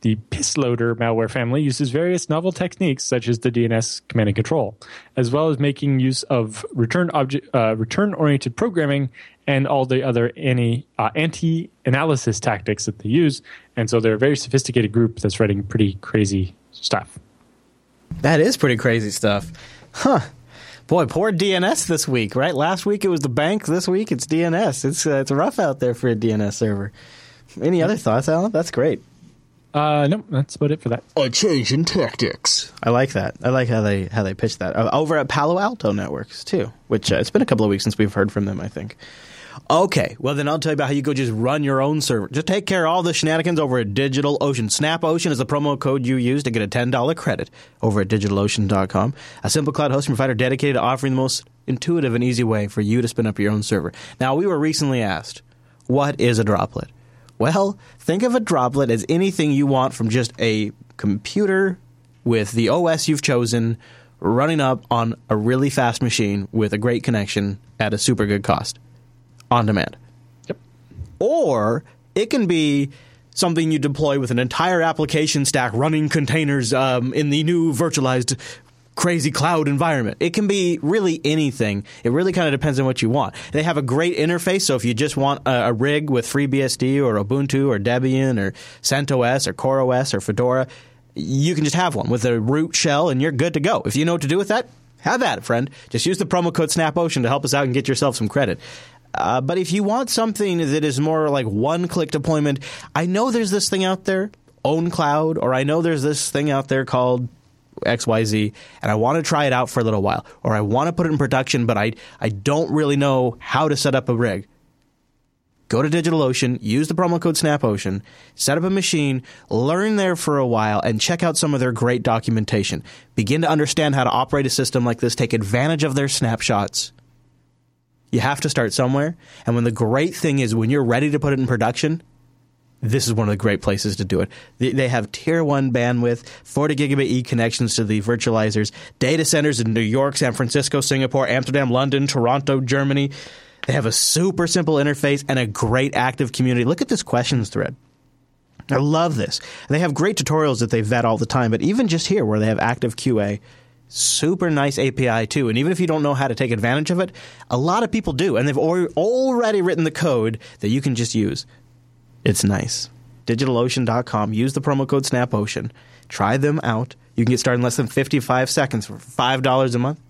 The PIS loader malware family uses various novel techniques such as the DNS command and control, as well as making use of return-oriented programming and all the other anti-analysis tactics that they use. And so they're a very sophisticated group that's writing pretty crazy stuff. That is pretty crazy stuff. Huh. Boy, poor DNS this week, right? Last week it was the bank. This week it's DNS. It's rough out there for a DNS server. Any other thoughts, Alan? That's great. No, that's about it for that. A change in tactics. I like that. I like how they pitched that over at Palo Alto Networks too. Which it's been a couple of weeks since we've heard from them, I think. Okay, well then I'll tell you about how you go just run your own server. Just take care of all the shenanigans over at DigitalOcean. SnapOcean is the promo code you use to get a $10 credit over at DigitalOcean.com, a simple cloud hosting provider dedicated to offering the most intuitive and easy way for you to spin up your own server. Now, we were recently asked, what is a droplet? Well, think of a droplet as anything you want from just a computer with the OS you've chosen running up on a really fast machine with a great connection at a super good cost. On demand. Yep. Or it can be something you deploy with an entire application stack running containers in the new virtualized crazy cloud environment. It can be really anything. It really kind of depends on what you want. They have a great interface, so if you just want a rig with FreeBSD or Ubuntu or Debian or CentOS or CoreOS or Fedora, you can just have one with a root shell and you're good to go. If you know what to do with that, have at it, friend. Just use the promo code SnapOcean to help us out and get yourself some credit. But if you want something that is more like one-click deployment, I know there's this thing out there, Own Cloud, or I know there's this thing out there called XYZ, and I want to try it out for a little while, or I want to put it in production, but I don't really know how to set up a rig. Go to DigitalOcean, use the promo code SnapOcean, set up a machine, learn there for a while, and check out some of their great documentation. Begin to understand how to operate a system like this, take advantage of their snapshots. You have to start somewhere, and when the great thing is when you're ready to put it in production, this is one of the great places to do it. They have tier 1 bandwidth, 40 gigabit E connections to the virtualizers, data centers in New York, San Francisco, Singapore, Amsterdam, London, Toronto, Germany. They have a super simple interface and a great active community. Look at this questions thread. I love this. They have great tutorials that they vet all the time, but even just here where they have active QA, super nice API too. And even if you don't know how to take advantage of it, a lot of people do. And they've already written the code that you can just use. It's nice. DigitalOcean.com. Use the promo code SNAPOcean. Try them out. You can get started in less than 55 seconds for $5 a month.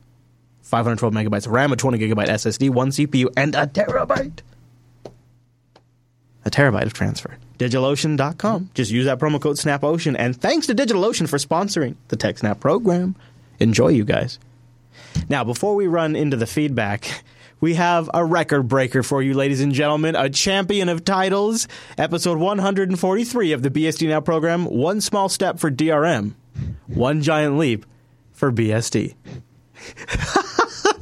512 megabytes of RAM, a 20 gigabyte SSD, one CPU, and a terabyte. A terabyte of transfer. DigitalOcean.com. Just use that promo code SNAPOcean. And thanks to DigitalOcean for sponsoring the TechSnap program. Enjoy, you guys. Now, before we run into the feedback, we have a record breaker for you, ladies and gentlemen, a champion of titles, episode 143 of the BSD Now program, one small step for DRM, one giant leap for BSD.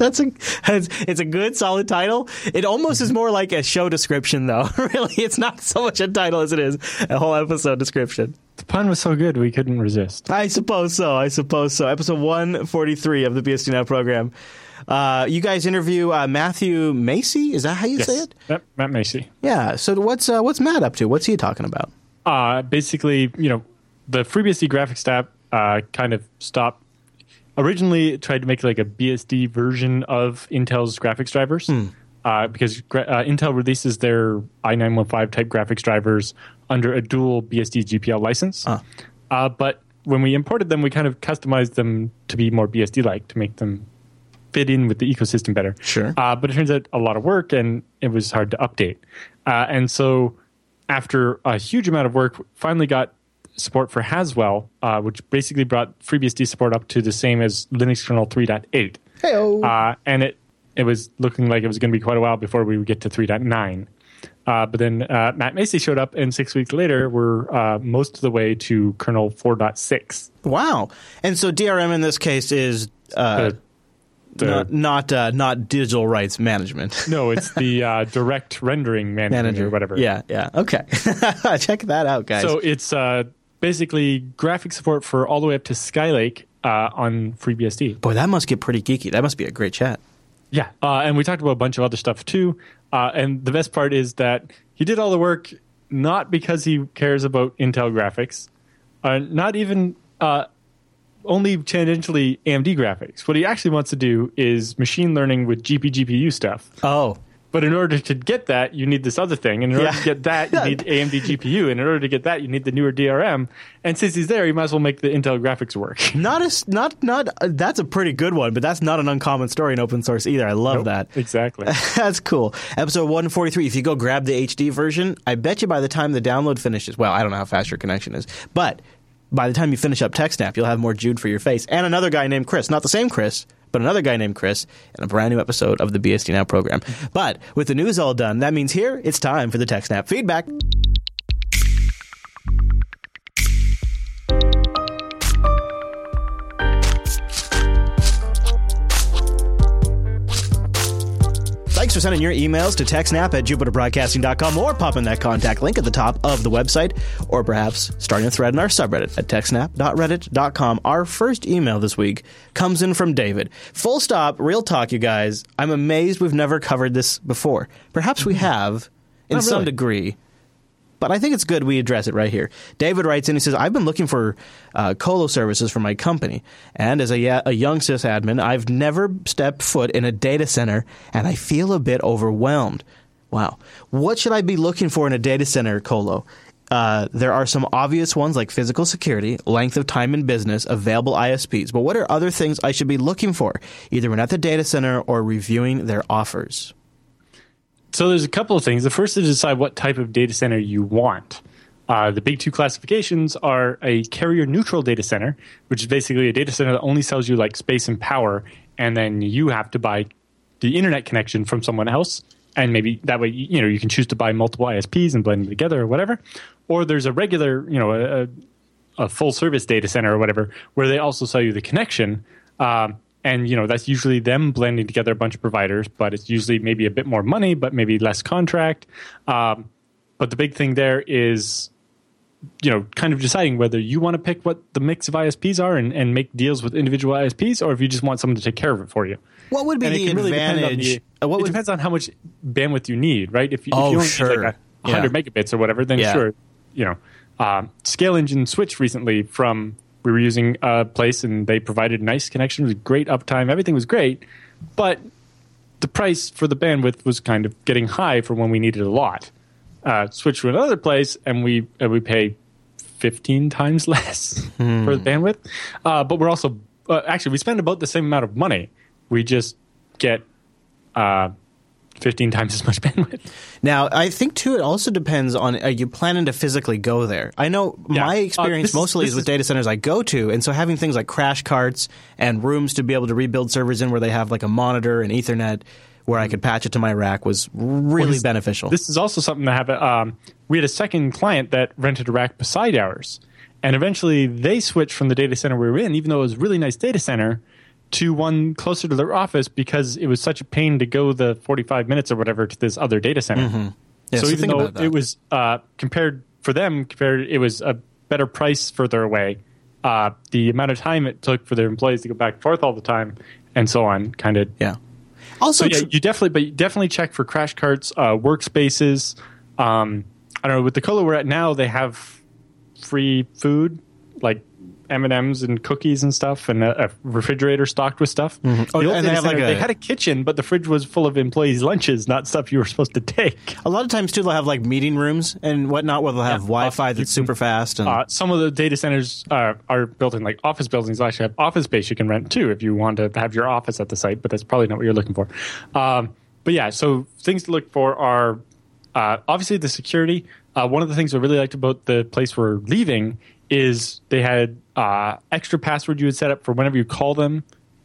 It's a good, solid title. It almost is more like a show description, though. Really, it's not so much a title as it is a whole episode description. The pun was so good, we couldn't resist. I suppose so. Episode 143 of the BSD Now program. You guys interview Matthew Macy? Is that how you say it? Yep, Matt Macy. Yeah. So what's Matt up to? What's he talking about? Basically, you know, the FreeBSD graphics app kind of stopped. Originally, it tried to make like a BSD version of Intel's graphics drivers because Intel releases their i915 type graphics drivers under a dual BSD GPL license. But when we imported them, we kind of customized them to be more BSD-like to make them fit in with the ecosystem better. Sure. But it turns out a lot of work, and it was hard to update. And so after a huge amount of work, finally got support for Haswell, which basically brought FreeBSD support up to the same as Linux kernel 3.8. Hey-o. And it was looking like it was going to be quite a while before we would get to 3.9. But then Matt Macy showed up, and 6 weeks later, we're most of the way to kernel 4.6. Wow. And so DRM in this case is... Not digital rights management. No, it's the direct rendering manager or whatever. Yeah. Okay. Check that out, guys. So it's basically graphic support for all the way up to Skylake on FreeBSD. Boy, that must get pretty geeky. That must be a great chat. Yeah. And we talked about a bunch of other stuff too. And the best part is that he did all the work not because he cares about Intel graphics, not even... only tangentially AMD graphics. What he actually wants to do is machine learning with GPU stuff. Oh. But in order to get that, you need this other thing. And in order to get that, you need AMD GPU. And in order to get that, you need the newer DRM. And since he's there, you might as well make the Intel graphics work. That's a pretty good one, but that's not an uncommon story in open source either. I love that. Exactly. That's cool. Episode 143, if you go grab the HD version, I bet you by the time the download finishes, well, I don't know how fast your connection is, but... by the time you finish up TechSnap, you'll have more Jude for your face. And another guy named Chris. Not the same Chris, but another guy named Chris. And a brand new episode of the BSD Now program. But with the news all done, that means here it's time for the TechSnap feedback. Thanks for sending your emails to techsnap@jupiterbroadcasting.com or popping that contact link at the top of the website, or perhaps starting a thread in our subreddit at techsnap.reddit.com. Our first email this week comes in from David. Full stop, real talk, you guys. I'm amazed we've never covered this before. Perhaps we have in some degree. But I think it's good we address it right here. David writes in, he says, I've been looking for colo services for my company. And as a young sysadmin, I've never stepped foot in a data center, and I feel a bit overwhelmed. Wow. What should I be looking for in a data center colo? There are some obvious ones like physical security, length of time in business, available ISPs. But what are other things I should be looking for, either when at the data center or reviewing their offers? So there's a couple of things. The first is to decide what type of data center you want. The big two classifications are a carrier-neutral data center, which is basically a data center that only sells you like space and power, and then you have to buy the internet connection from someone else, and maybe that way you can choose to buy multiple ISPs and blend them together or whatever. Or there's a regular, a full-service data center or whatever, where they also sell you the connection. And, that's usually them blending together a bunch of providers, but it's usually maybe a bit more money, but maybe less contract. But the big thing there is, you know, kind of deciding whether you want to pick what the mix of ISPs are and make deals with individual ISPs, or if you just want someone to take care of it for you. What would be the advantage? It depends on how much bandwidth you need, right? If you only need like 100 megabits or whatever, then sure, you know. ScaleEngine switched recently from, we were using a place and they provided nice connection with great uptime. Everything was great, but the price for the bandwidth was kind of getting high for when we needed a lot. Switch to another place and we pay 15 times less for the bandwidth. But we're also, actually, we spend about the same amount of money. We just get 15 times as much bandwidth. Now, I think, too, it also depends on, are you planning to physically go there? I know my experience mostly is with data centers I go to, and so having things like crash carts and rooms to be able to rebuild servers in where they have like a monitor and Ethernet where I could patch it to my rack was really beneficial. This is also something that happened. We had a second client that rented a rack beside ours, and eventually they switched from the data center we were in, even though it was a really nice data center, to one closer to their office because it was such a pain to go the 45 minutes or whatever to this other data center. Mm-hmm. Yeah, so even though it was compared for them, it was a better price further away. The amount of time it took for their employees to go back and forth all the time and so on, kind of. Yeah. Also, so, yeah, you definitely check for crash carts, workspaces. I don't know. With the colo we're at now, they have free food, like M&Ms and cookies and stuff, and a refrigerator stocked with stuff. Mm-hmm. They had a kitchen, but the fridge was full of employees' lunches, not stuff you were supposed to take. A lot of times, too, they'll have like meeting rooms and whatnot where they'll have Wi-Fi that's super fast. And some of the data centers are built in like office buildings. They actually have office space you can rent, too, if you want to have your office at the site, but that's probably not what you're looking for. But yeah, so things to look for are obviously the security. One of the things I really liked about the place we're leaving is they had extra password you would set up for whenever you call them.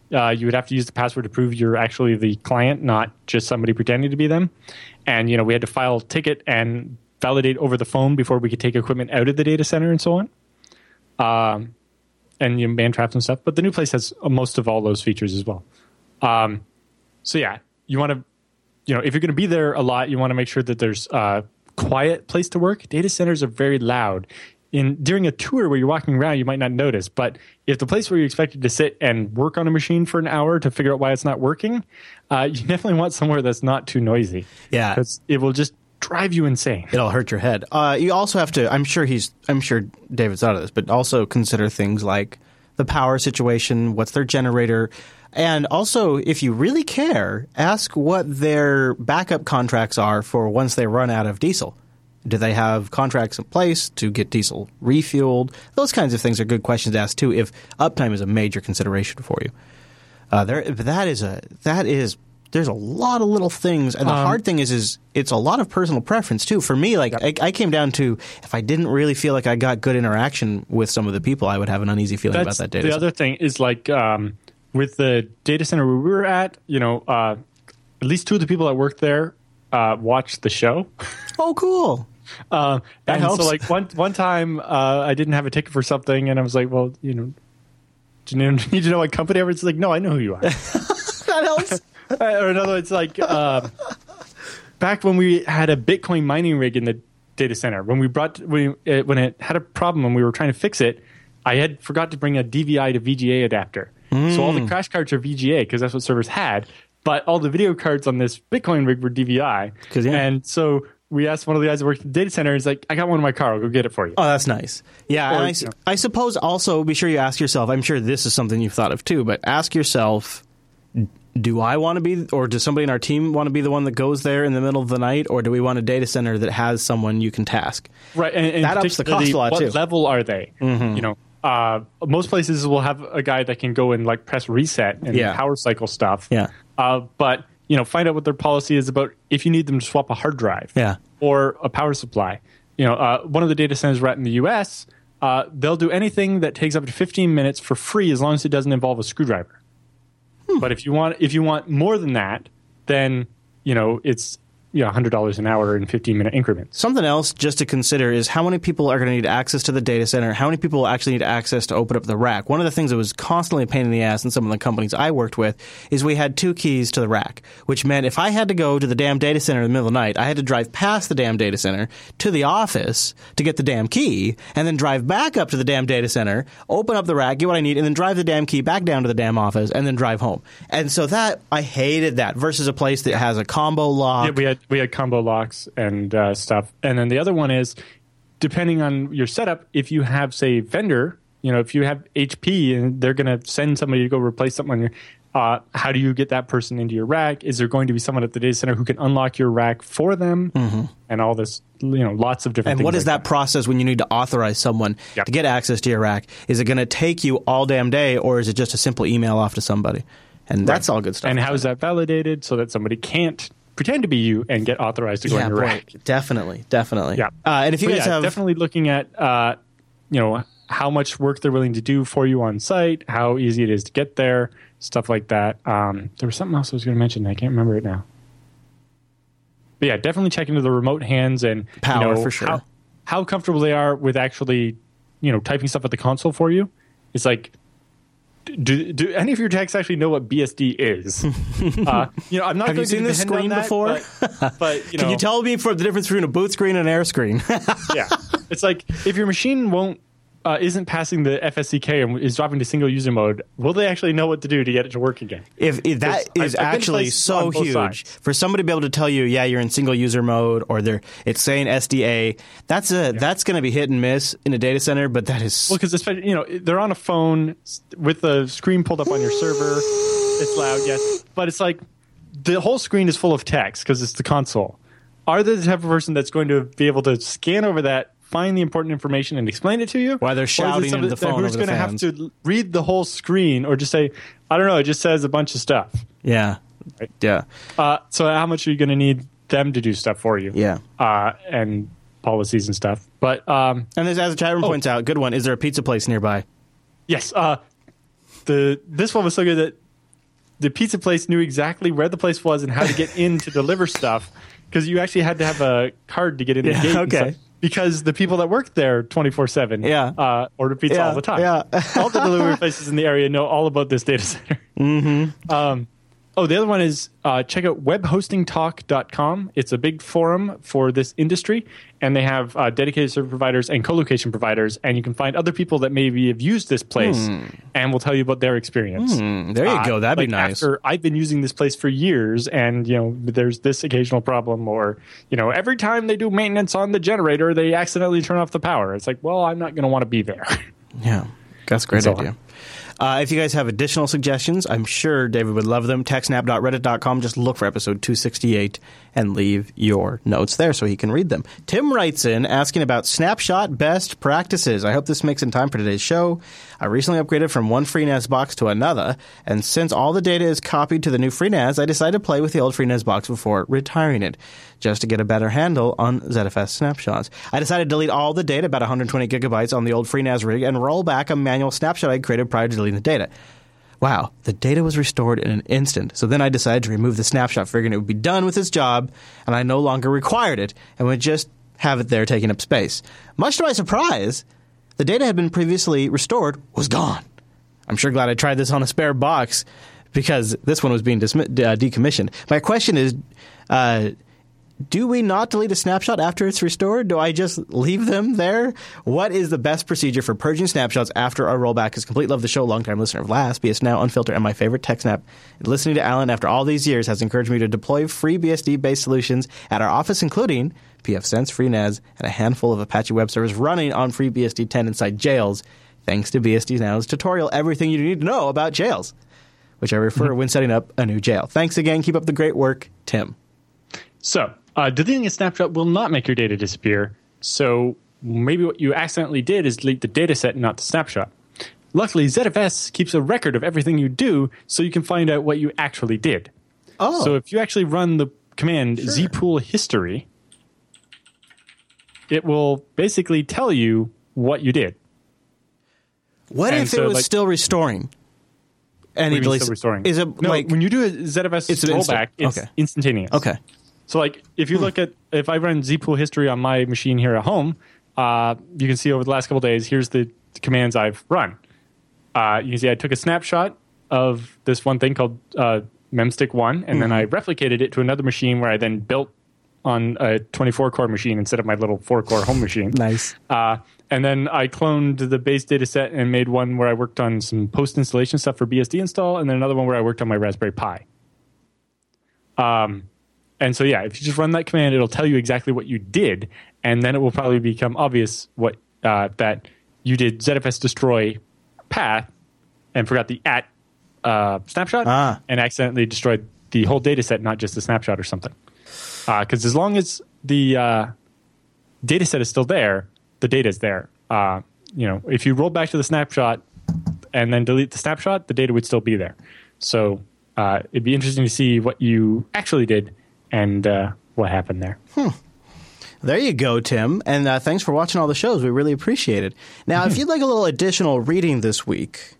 You would have to use the password to prove you're actually the client, not just somebody pretending to be them. And, you know, we had to file a ticket and validate over the phone before we could take equipment out of the data center and so on. And, you know, man traps and stuff. But the new place has most of all those features as well. So, yeah, you want to, you know, if you're going to be there a lot, you want to make sure that there's a quiet place to work. Data centers are very loud. During a tour where you're walking around, you might not notice, but if the place where you're expected to sit and work on a machine for an hour to figure out why it's not working, you definitely want somewhere that's not too noisy. Yeah, because it will just drive you insane. It'll hurt your head. You also have to. I'm sure David's out of this, but also consider things like the power situation. What's their generator? And also, if you really care, ask what their backup contracts are for once they run out of diesel. Do they have contracts in place to get diesel refueled? Those kinds of things are good questions to ask, too, if uptime is a major consideration for you. There's a lot of little things. And the hard thing is it's a lot of personal preference, too. For me, like I came down to, if I didn't really feel like I got good interaction with some of the people, I would have an uneasy feeling about that data center. The other thing is, like, with the data center we were at, you know, at least two of the people that worked there watched the show. Oh, cool. That helps. So, like, one time I didn't have a ticket for something, and I was like, well, you know, do you need to know what company I was? It's like, no, I know who you are. That helps. Or another, it's like back when we had a Bitcoin mining rig in the data center, when it had a problem and we were trying to fix it, I had forgot to bring a DVI to VGA adapter. So all the crash cards are VGA because that's what servers had, but all the video cards on this Bitcoin rig were DVI. And so we asked one of the guys that worked at the data center. He's like, I got one in my car. I'll go get it for you. Oh, that's nice. Yeah. Or, and I suppose also be sure you ask yourself. I'm sure this is something you've thought of too, but ask yourself, do I want to be, or does somebody in our team want to be the one that goes there in the middle of the night, or do we want a data center that has someone you can task? Right. And that ups the cost a lot too. What level are they? Mm-hmm. You know, most places will have a guy that can go and like press reset and power cycle stuff. Yeah. But, you know, find out what their policy is about if you need them to swap a hard drive or a power supply. You know, one of the data centers right in the U.S., they'll do anything that takes up to 15 minutes for free as long as it doesn't involve a screwdriver. But if you want more than that, then, you know, it's $100 an hour in 15-minute increments. Something else just to consider is how many people are going to need access to the data center, how many people actually need access to open up the rack. One of the things that was constantly a pain in the ass in some of the companies I worked with is we had two keys to the rack, which meant if I had to go to the damn data center in the middle of the night, I had to drive past the damn data center to the office to get the damn key, and then drive back up to the damn data center, open up the rack, get what I need, and then drive the damn key back down to the damn office, and then drive home. And so that, I hated that, versus a place that has a combo lock. Yeah, we had combo locks and stuff. And then the other one is, depending on your setup, if you have, say, vendor, you know, if you have HP and they're going to send somebody to go replace something on your, how do you get that person into your rack? Is there going to be someone at the data center who can unlock your rack for them? Mm-hmm. And all this, you know, lots of different things. And what is like that process when you need to authorize someone to get access to your rack? Is it going to take you all damn day, or is it just a simple email off to somebody? And that's all good stuff. And how is that validated so that somebody can't pretend to be you and get authorized to go on your rack? Definitely. Yeah. And if you guys have definitely looking at, you know, how much work they're willing to do for you on site, how easy it is to get there, stuff like that. There was something else I was going to mention. I can't remember it now. But yeah, definitely check into the remote hands and power, you know, for sure. How comfortable they are with actually, you know, typing stuff at the console for you. It's like, do any of your techs actually know what BSD is? You know, I'm not. Have you seen this screen before? But you know, can you tell me for the difference between a boot screen and an air screen? Yeah, it's like if your machine isn't passing the FSCK and is dropping to single user mode, will they actually know what to do to get it to work again? If that is actually so huge for somebody to be able to tell you, yeah, you're in single user mode, or it's saying SDA, that's going to be hit and miss in a data center. But that is well, because you know they're on a phone with the screen pulled up on your server. It's loud, yes, but it's like the whole screen is full of text because it's the console. Are they the type of person that's going to be able to scan over that, find the important information, and explain it to you? Why they're shouting in the phone. Who's going to have to read the whole screen, or just say, I don't know, it just says a bunch of stuff. Yeah. Right? Yeah. So how much are you going to need them to do stuff for you? Yeah. And policies and stuff. But and as the chat room points out, good one, is there a pizza place nearby? Yes. This one was so good that the pizza place knew exactly where the place was and how to get in to deliver stuff, because you actually had to have a card to get in the gate. Okay. Because the people that work there 24/7 order pizza all the time. Yeah. All the delivery places in the area know all about this data center. Mm-hmm. The other one is check out webhostingtalk.com. It's a big forum for this industry, and they have dedicated server providers and co-location providers, and you can find other people that maybe have used this place and will tell you about their experience. There you go. That'd be nice. I've been using this place for years, and you know, there's this occasional problem, or you know, every time they do maintenance on the generator, they accidentally turn off the power. It's like, well, I'm not going to want to be there. Yeah, that's a great idea. If you guys have additional suggestions, I'm sure David would love them. TechSnap.reddit.com. Just look for episode 268 and leave your notes there so he can read them. Tim writes in asking about snapshot best practices. I hope this makes in time for today's show. I recently upgraded from one FreeNAS box to another, and since all the data is copied to the new FreeNAS, I decided to play with the old FreeNAS box before retiring it, just to get a better handle on ZFS snapshots. I decided to delete all the data, about 120 gigabytes, on the old FreeNAS rig and roll back a manual snapshot I created prior to deleting the data. Wow, the data was restored in an instant. So then I decided to remove the snapshot, figuring it would be done with its job, and I no longer required it and would just have it there taking up space. Much to my surprise, the data had been previously restored was gone. I'm sure glad I tried this on a spare box, because this one was being decommissioned. My question is, do we not delete a snapshot after it's restored? Do I just leave them there? What is the best procedure for purging snapshots after our rollback is complete? Love the show, longtime listener of last, BS Now, Unfiltered, and my favorite, TechSnap. Listening to Alan after all these years has encouraged me to deploy free BSD-based solutions at our office, including pfSense, FreeNAS, and a handful of Apache web servers running on FreeBSD 10 inside Jails, thanks to BSD Now's tutorial, Everything You Need to Know About Jails, which I refer when setting up a new jail. Thanks again. Keep up the great work, Tim. So, deleting a snapshot will not make your data disappear, so maybe what you accidentally did is delete the data set, not the snapshot. Luckily, ZFS keeps a record of everything you do, so you can find out what you actually did. Oh. So if you actually run the command zpool history, it will basically tell you what you did. What and if so, it was like, still restoring? And still restoring? Is it, no, like, when you do a ZFS rollback, it's instantaneous. Okay. So like if you look at, if I run zpool history on my machine here at home, you can see over the last couple of days, here's the commands I've run. You can see I took a snapshot of this one thing called memstick1, and then I replicated it to another machine where I then built on a 24-core machine instead of my little 4-core home machine. Nice. And then I cloned the base data set and made one where I worked on some post-installation stuff for BSD install, and then another one where I worked on my Raspberry Pi. And so, yeah, if you just run that command, it'll tell you exactly what you did, and then it will probably become obvious what that you did ZFS destroy path and forgot the at snapshot and accidentally destroyed the whole data set, not just the snapshot or something. Because as long as the data set is still there, the data is there. You know, if you roll back to the snapshot and then delete the snapshot, the data would still be there. So it'd be interesting to see what you actually did and what happened there. There you go, Tim. And thanks for watching all the shows. We really appreciate it. Now, if you'd like a little additional reading this week,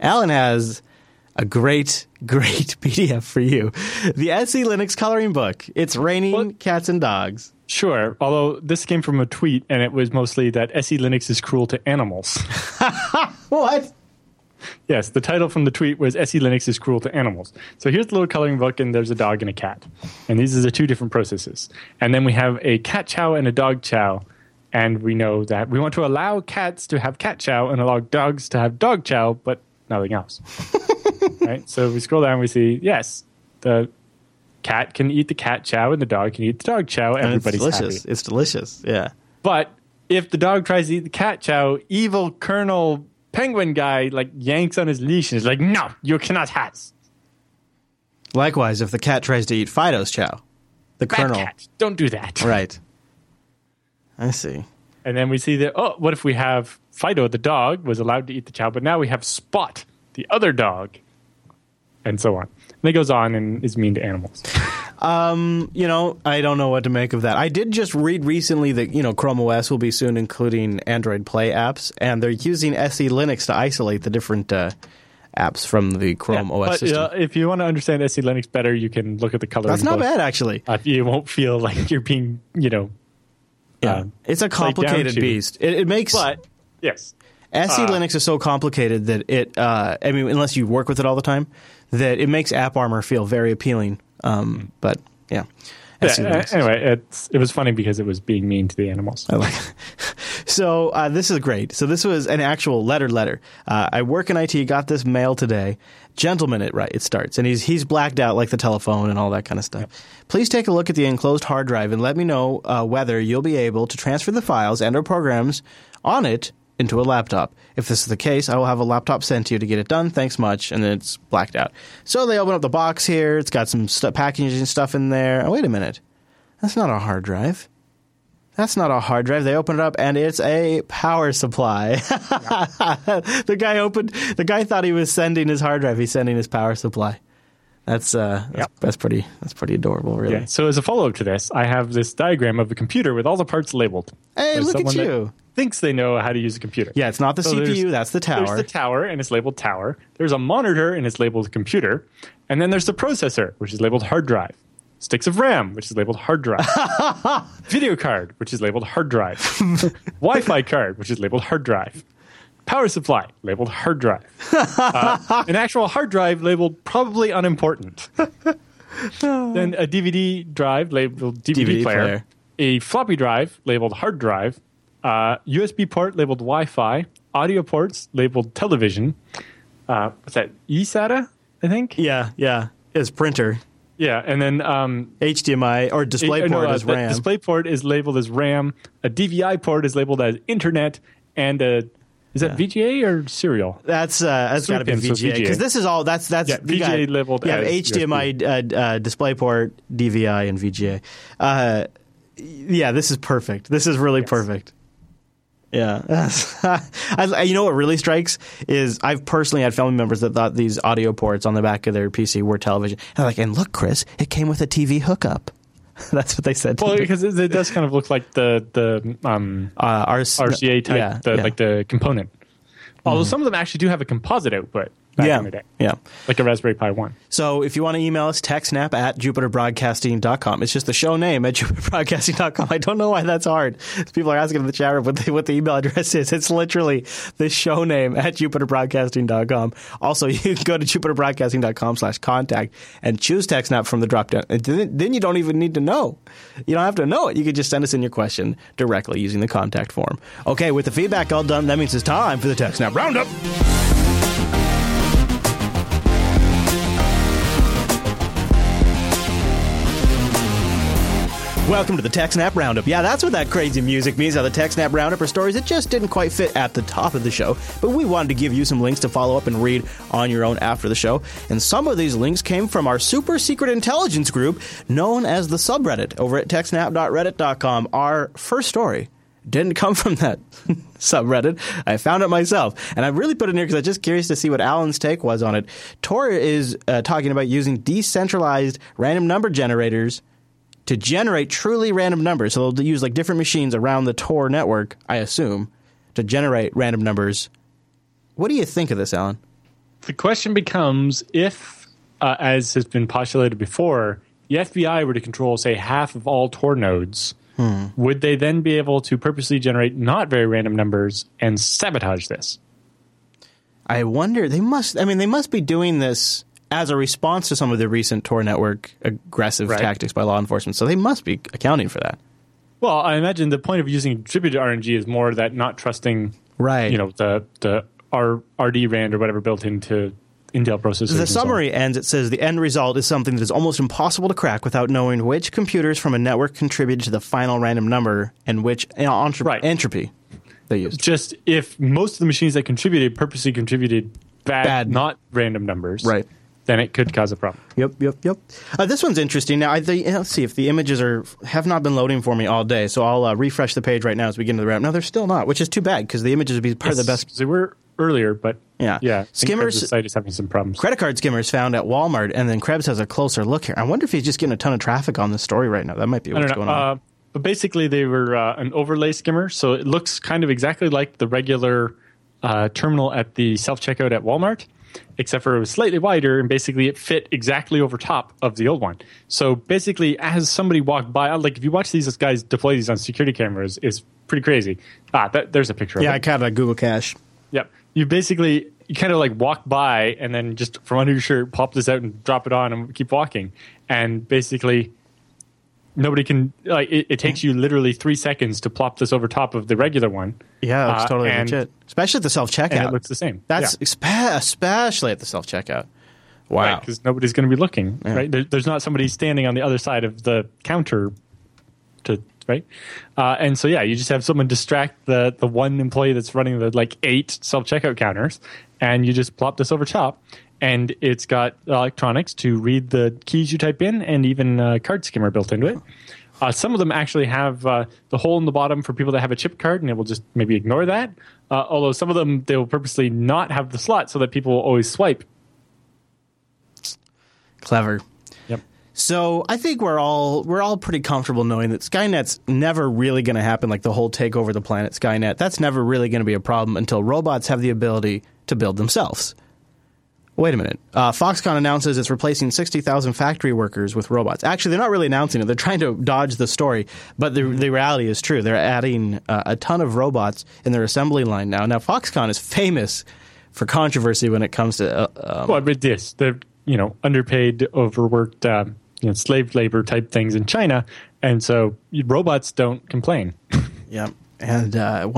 Alan has a great, great PDF for you. The SE Linux coloring book. It's raining cats and dogs. Sure. Although this came from a tweet, and it was mostly that SE Linux is cruel to animals. What? Yes, the title from the tweet was SE Linux is cruel to animals. So here's the little coloring book, and there's a dog and a cat. And these are the two different processes. And then we have a cat chow and a dog chow. And we know that we want to allow cats to have cat chow and allow dogs to have dog chow, but nothing else. Right? So we scroll down, we see, yes, the cat can eat the cat chow and the dog can eat the dog chow. Everybody's happy. It's delicious. It's delicious, yeah. But if the dog tries to eat the cat chow, evil Colonel Penguin guy like yanks on his leash and is like, no, you cannot have. Likewise, if the cat tries to eat Fido's chow, the Bad Colonel. Cat. Don't do that. Right. I see. And then we see that, oh, what if we have Fido, the dog, was allowed to eat the chow, but now we have Spot, the other dog, and so on. And it goes on and is mean to animals. You know, I don't know what to make of that. I did just read recently that, you know, Chrome OS will be soon including Android Play apps, and they're using SE Linux to isolate the different apps from the Chrome OS system. If you want to understand SE Linux better, you can look at the coloring. That's not bad, actually. You won't feel like you're being, you know... it's a complicated beast. It makes... But, yes. SE Linux is so complicated that it, I mean, unless you work with it all the time, that it makes AppArmor feel very appealing. But, yeah. Anyway, it was funny because it was being mean to the animals. I like it. So this is great. So this was an actual letter. I work in IT, got this mail today. Gentleman, it starts. And he's blacked out like the telephone and all that kind of stuff. Yep. Please take a look at the enclosed hard drive and let me know whether you'll be able to transfer the files and or programs on it into a laptop. If this is the case, I will have a laptop sent to you to get it done. Thanks much. And then it's blacked out. So they open up the box here. It's got some packaging stuff in there. Oh, wait a minute. That's not a hard drive. They open it up, and it's a power supply. The guy thought he was sending his hard drive. He's sending his power supply. That's pretty adorable, really. Yeah. So as a follow-up to this, I have this diagram of a computer with all the parts labeled. Hey, there's look at you. Thinks they know how to use a computer. Yeah, it's not the CPU, that's the tower. There's the tower, and it's labeled tower. There's a monitor, and it's labeled computer. And then there's the processor, which is labeled hard drive. Sticks of RAM, which is labeled hard drive. Video card, which is labeled hard drive. Wi-Fi card, which is labeled hard drive. Power supply, labeled hard drive. An actual hard drive labeled probably unimportant. Then a DVD drive labeled DVD player. A floppy drive labeled hard drive. USB port labeled Wi-Fi. Audio ports labeled television. What's that? eSATA, I think? Yeah. It's printer. Yeah, and then... HDMI or DisplayPort is RAM. DisplayPort is labeled as RAM. A DVI port is labeled as Internet. And a... Is that VGA or serial? That's got to be VGA because this is all that's VGA labeled. Yeah, HDMI, DisplayPort, DVI, and VGA. This is perfect. This is really perfect. Yeah, you know what really strikes is I've personally had family members that thought these audio ports on the back of their PC were television. And I'm like, and look, Chris, it came with a TV hookup. That's what they said. Well, because it does kind of look like the RCA type, like the component. Although some of them actually do have a composite output. back in the day. Yeah. Like a Raspberry Pi 1. So if you want to email us, techsnap@jupiterbroadcasting.com. It's just the show name at jupiterbroadcasting.com. I don't know why that's hard. People are asking in the chat room what the email address is. It's literally the show name at jupiterbroadcasting.com. Also, you can go to jupiterbroadcasting.com/contact and choose TechSnap from the drop-down. And then you don't even need to know. You don't have to know it. You can just send us in your question directly using the contact form. Okay, with the feedback all done, that means it's time for the TechSnap Roundup. Welcome to the TechSnap Roundup. Yeah, that's what that crazy music means. Now, the TechSnap Roundup are stories that just didn't quite fit at the top of the show, but we wanted to give you some links to follow up and read on your own after the show. And some of these links came from our super secret intelligence group known as the subreddit over at techsnap.reddit.com. Our first story didn't come from that subreddit. I found it myself. And I really put it in here because I'm just curious to see what Alan's take was on it. Tor is talking about using decentralized random number generators to generate truly random numbers. So they'll use like different machines around the Tor network, I assume, to generate random numbers. What do you think of this, Alan? The question becomes if, as has been postulated before, the FBI were to control, say, half of all Tor nodes, would they then be able to purposely generate not very random numbers and sabotage this? I wonder. They must be doing this as a response to some of the recent Tor network aggressive tactics by law enforcement. So they must be accounting for that. Well, I imagine the point of using distributed RNG is more that not trusting the RD-RAND or whatever built into Intel processors. The summary ends, it says, the end result is something that is almost impossible to crack without knowing which computers from a network contributed to the final random number and which entropy they used. Just if most of the machines that contributed purposely contributed bad. Not random numbers. Right. Then it could cause a problem. Yep. This one's interesting. Now, let's see if the images have not been loading for me all day, so I'll refresh the page right now as we get into the round. No, they're still not, which is too bad because the images would be part of the best. They were earlier, but skimmers. The site is having some problems. Credit card skimmers found at Walmart, and then Krebs has a closer look here. I wonder if he's just getting a ton of traffic on this story right now. That might be what's going on. But basically, they were an overlay skimmer, so it looks kind of exactly like the regular terminal at the self-checkout at Walmart, except for it was slightly wider, and basically it fit exactly over top of the old one. So basically, as somebody walked by, like if you watch these guys deploy these on security cameras, it's pretty crazy. There's a picture of it. Yeah, I kind of Google Cache. Yep. You kind of like walk by and then just from under your shirt, pop this out and drop it on and keep walking. And basically, nobody can, like, it takes you literally 3 seconds to plop this over top of the regular one. Yeah, that's totally legit. Especially at the self-checkout. And it looks the same. That's especially at the self-checkout. Wow. Because nobody's going to be looking, right? There's not somebody standing on the other side of the counter to, right? And so, you just have someone distract the one employee that's running the, like, 8 self-checkout counters, and you just plop this over top. And it's got electronics to read the keys you type in and even a card skimmer built into it. Some of them actually have the hole in the bottom for people that have a chip card, and it will just maybe ignore that. Although some of them, they will purposely not have the slot so that people will always swipe. Clever. Yep. So I think we're all pretty comfortable knowing that Skynet's never really going to happen, like the whole take over the planet Skynet. That's never really going to be a problem until robots have the ability to build themselves. Wait a minute. Foxconn announces it's replacing 60,000 factory workers with robots. Actually, they're not really announcing it. They're trying to dodge the story, but the reality is true. They're adding a ton of robots in their assembly line now. Now, Foxconn is famous for controversy when it comes to... they're underpaid, overworked, slave labor type things in China, and so robots don't complain. Yeah, and they're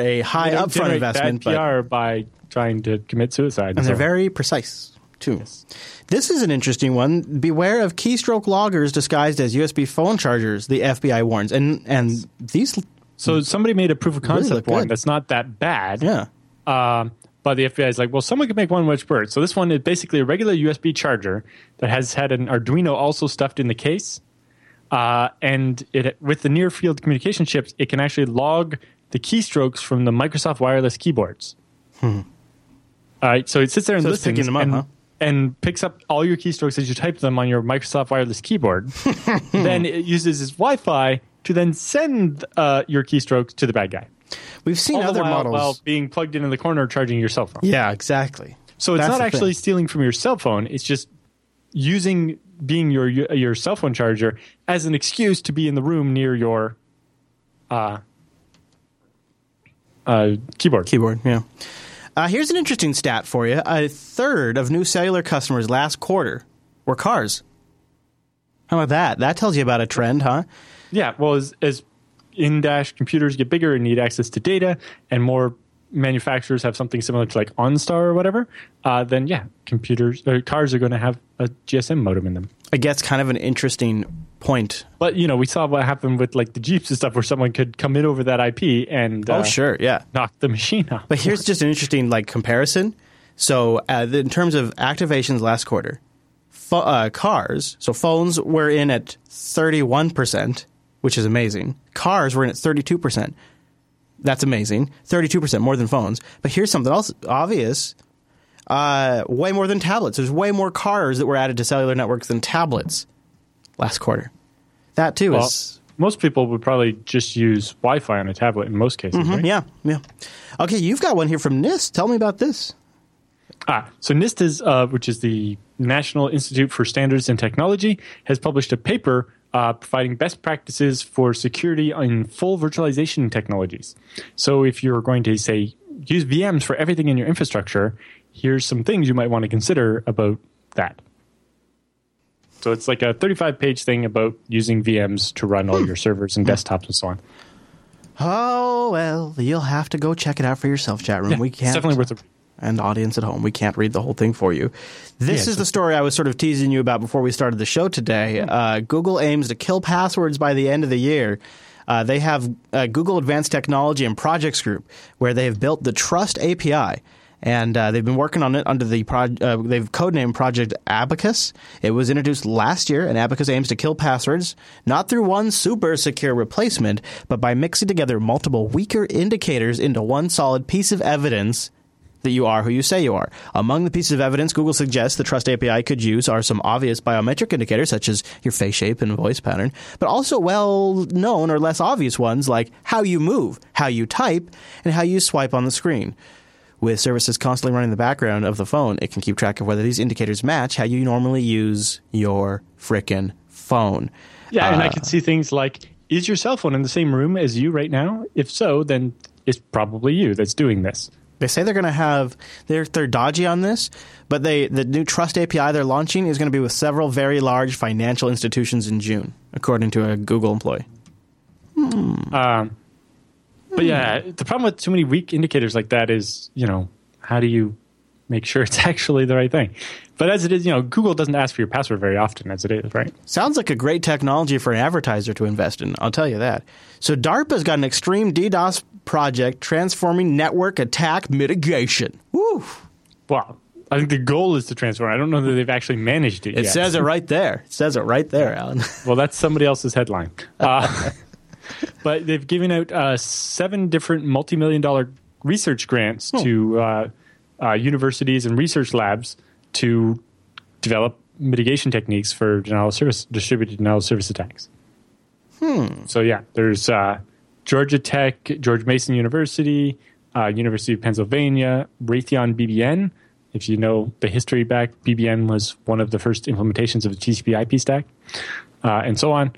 a high upfront investment. Bad PR by trying to commit suicide. And they're very precise, too. Yes. This is an interesting one. Beware of keystroke loggers disguised as USB phone chargers, the FBI warns. And these... So somebody made a proof of concept one that's not that bad. Yeah. But the FBI is like, well, someone could make one much worse. So this one is basically a regular USB charger that has had an Arduino also stuffed in the case. And it with the near-field communication chips, it can actually log the keystrokes from the Microsoft wireless keyboards. So it sits there and listens them up, and picks up all your keystrokes as you type them on your Microsoft wireless keyboard. Then it uses its Wi-Fi to then send your keystrokes to the bad guy. We've seen other models. While being plugged in the corner charging your cell phone. Yeah, exactly. So it's not actually stealing from your cell phone. It's just using being your cell phone charger as an excuse to be in the room near your keyboard. Keyboard, yeah. Here's an interesting stat for you. 1/3 of new cellular customers last quarter were cars. How about that? That tells you about a trend, huh? Yeah, well, as in-dash computers get bigger and need access to data, and more manufacturers have something similar to like OnStar or whatever, then yeah, computers or cars are going to have a GSM modem in them. I guess kind of an interesting point. But, you know, we saw what happened with like the Jeeps and stuff where someone could come in over that IP and knock the machine off. But here's just an interesting like comparison. So in terms of activations last quarter, cars, so phones were in at 31%, which is amazing. Cars were in at 32%. That's amazing. 32% more than phones. But here's something else obvious. Way more than tablets. There's way more cars that were added to cellular networks than tablets last quarter. That, too, is... Most people would probably just use Wi-Fi on a tablet in most cases, right? Yeah. Okay, you've got one here from NIST. Tell me about this. So NIST, which is the National Institute for Standards and Technology, has published a paper providing best practices for security in full virtualization technologies. So if you're going to, say, use VMs for everything in your infrastructure, here's some things you might want to consider about that. So it's like a 35-page thing about using VMs to run all your servers and desktops and so on. Oh, well, you'll have to go check it out for yourself, chat room. Yeah, we can't. It's definitely worth it. And audience at home, we can't read the whole thing for you. This is the story I was sort of teasing you about before we started the show today. Google aims to kill passwords by the end of the year. They have Google Advanced Technology and Projects Group, where they have built the Trust API. And they've been working on it under the they've codenamed Project Abacus. It was introduced last year, and Abacus aims to kill passwords, not through one super secure replacement, but by mixing together multiple weaker indicators into one solid piece of evidence that you are who you say you are. Among the pieces of evidence Google suggests the Trust API could use are some obvious biometric indicators, such as your face shape and voice pattern, but also well-known or less obvious ones like how you move, how you type, and how you swipe on the screen. With services constantly running in the background of the phone, it can keep track of whether these indicators match how you normally use your frickin' phone. Yeah, and I can see things like, is your cell phone in the same room as you right now? If so, then it's probably you that's doing this. They say they're going to have they're dodgy on this, but the new Trust API they're launching is going to be with several very large financial institutions in June, according to a Google employee. But yeah, the problem with too many weak indicators like that is, you know, how do you make sure it's actually the right thing? But as it is, you know, Google doesn't ask for your password very often as it is, right? Sounds like a great technology for an advertiser to invest in. I'll tell you that. So DARPA's got an extreme DDoS project transforming network attack mitigation. Woo! Wow. I think the goal is to transform. I don't know that they've actually managed it yet. It says it right there. It says it right there, Alan. Well, that's somebody else's headline. But they've given out 7 different multi-million-dollar research grants to universities and research labs to develop mitigation techniques for distributed denial of service attacks. So yeah, there's Georgia Tech, George Mason University, University of Pennsylvania, Raytheon BBN. If you know the history back, BBN was one of the first implementations of the TCP/IP stack, and so on.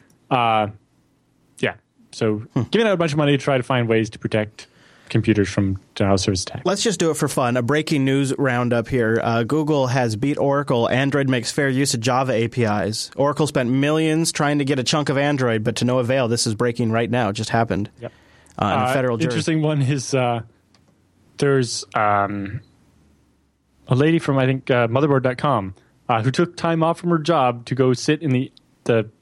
So giving out a bunch of money to try to find ways to protect computers from denial of service attacks. Let's just do it for fun. A breaking news roundup here. Google has beat Oracle. Android makes fair use of Java APIs. Oracle spent millions trying to get a chunk of Android, but to no avail. This is breaking right now. It just happened. Yep. In a federal jury. Interesting one is there's a lady from, I think, Motherboard.com who took time off from her job to go sit in the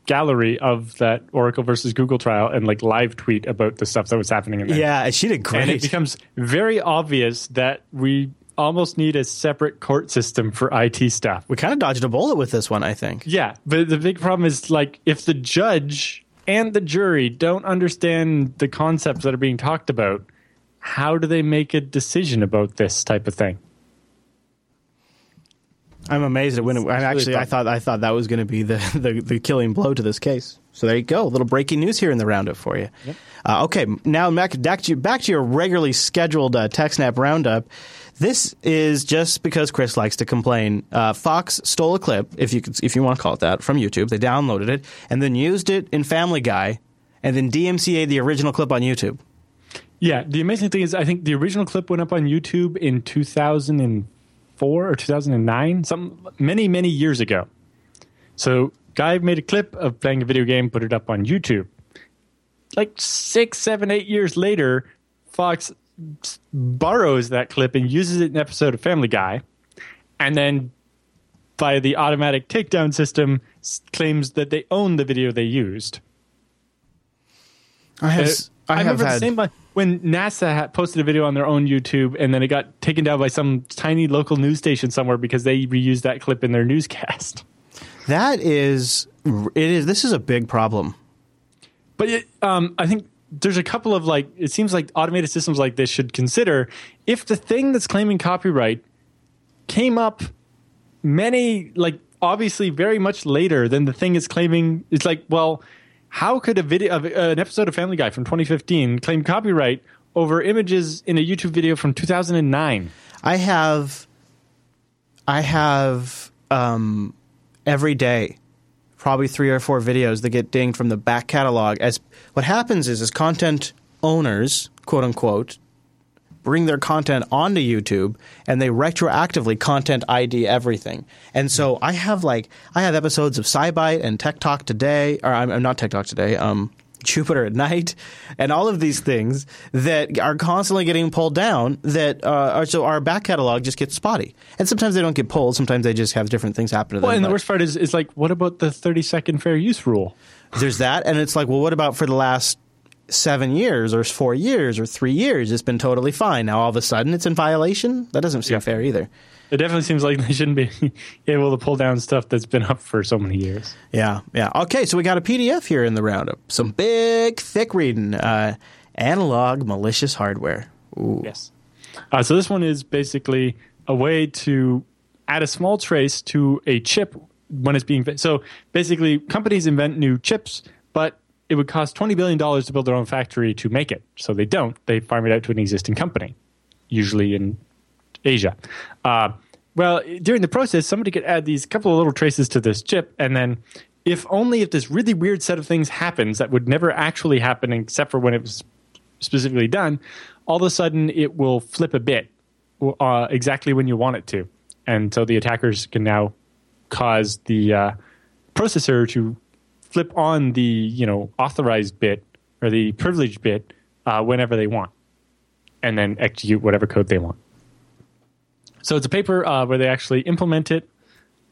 gallery of that Oracle versus Google trial and like live tweet about the stuff that was happening in there. Yeah, she did great. And it becomes very obvious that we almost need a separate court system for IT stuff. We kind of dodged a bullet with this one, I think. Yeah, but the big problem is like if the judge and the jury don't understand the concepts that are being talked about, how do they make a decision about this type of thing? I'm amazed at when it, I thought that was going to be the killing blow to this case. So there you go, a little breaking news here in the roundup for you. Yep. Okay, now back to your regularly scheduled TechSnap roundup. This is just because Chris likes to complain. Fox stole a clip, if you want to call it that, from YouTube. They downloaded it and then used it in Family Guy, and then DMCA'd the original clip on YouTube. Yeah, the amazing thing is I think the original clip went up on YouTube in 2004 or 2009, many years ago. So guy made a clip of playing a video game, put it up on YouTube. Like 6, 7, 8 years later, Fox borrows that clip and uses it in an episode of Family Guy, and then by the automatic takedown system claims that they own the video they used. I remember the same when NASA posted a video on their own YouTube, and then it got taken down by some tiny local news station somewhere because they reused that clip in their newscast. This is a big problem. But I think there's a couple of it seems like automated systems like this should consider if the thing that's claiming copyright came up many, obviously very much later than the thing it's claiming. It's how could an episode of Family Guy from 2015 claim copyright over images in a YouTube video from 2009? I have every day probably 3 or 4 videos that get dinged from the back catalog. As what happens is content owners, quote unquote, bring their content onto YouTube, and they retroactively content ID everything. And so I have episodes of SciByte and Tech Talk Today, or I'm not Tech Talk Today, Jupiter at Night, and all of these things that are constantly getting pulled down. That so our back catalog just gets spotty, and sometimes they don't get pulled. Sometimes they just have different things happen to them. Well, and the worst part is what about the 30-second fair use rule? There's that, and it's what about for the last 7 years or 4 years or 3 years, it's been totally fine. Now all of a sudden it's in violation? That doesn't seem fair either. It definitely seems like they shouldn't be able to pull down stuff that's been up for so many years. Yeah. Okay, so we got a PDF here in the roundup. Some big, thick reading. Analog malicious hardware. Ooh. Yes. So this one is basically a way to add a small trace to a chip when it's being... So basically companies invent new chips, but it would cost $20 billion to build their own factory to make it. So they don't. They farm it out to an existing company, usually in Asia. Well, during the process, somebody could add these couple of little traces to this chip, and then if this really weird set of things happens that would never actually happen except for when it was specifically done, all of a sudden it will flip a bit exactly when you want it to. And so the attackers can now cause the processor to flip on the authorized bit or the privileged bit whenever they want, and then execute whatever code they want. So it's a paper where they actually implement it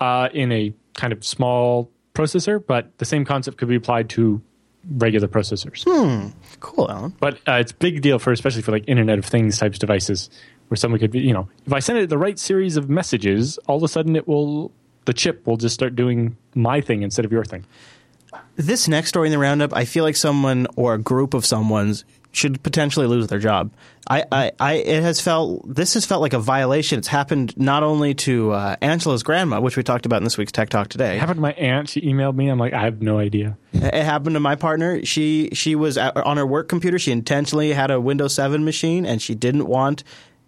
in a kind of small processor, but the same concept could be applied to regular processors. Cool, Alan. But it's a big deal especially for Internet of Things types devices, where someone could be if I send it the right series of messages, all of a sudden the chip will just start doing my thing instead of your thing. This next story in the roundup, I feel like someone or a group of someone's should potentially lose their job. This has felt like a violation. It's happened not only to Angela's grandma, which we talked about in this week's Tech Talk Today. It happened to my aunt. She emailed me. I'm like, I have no idea. It happened to my partner. She was on her work computer. She intentionally had a Windows 7 machine, and she didn't want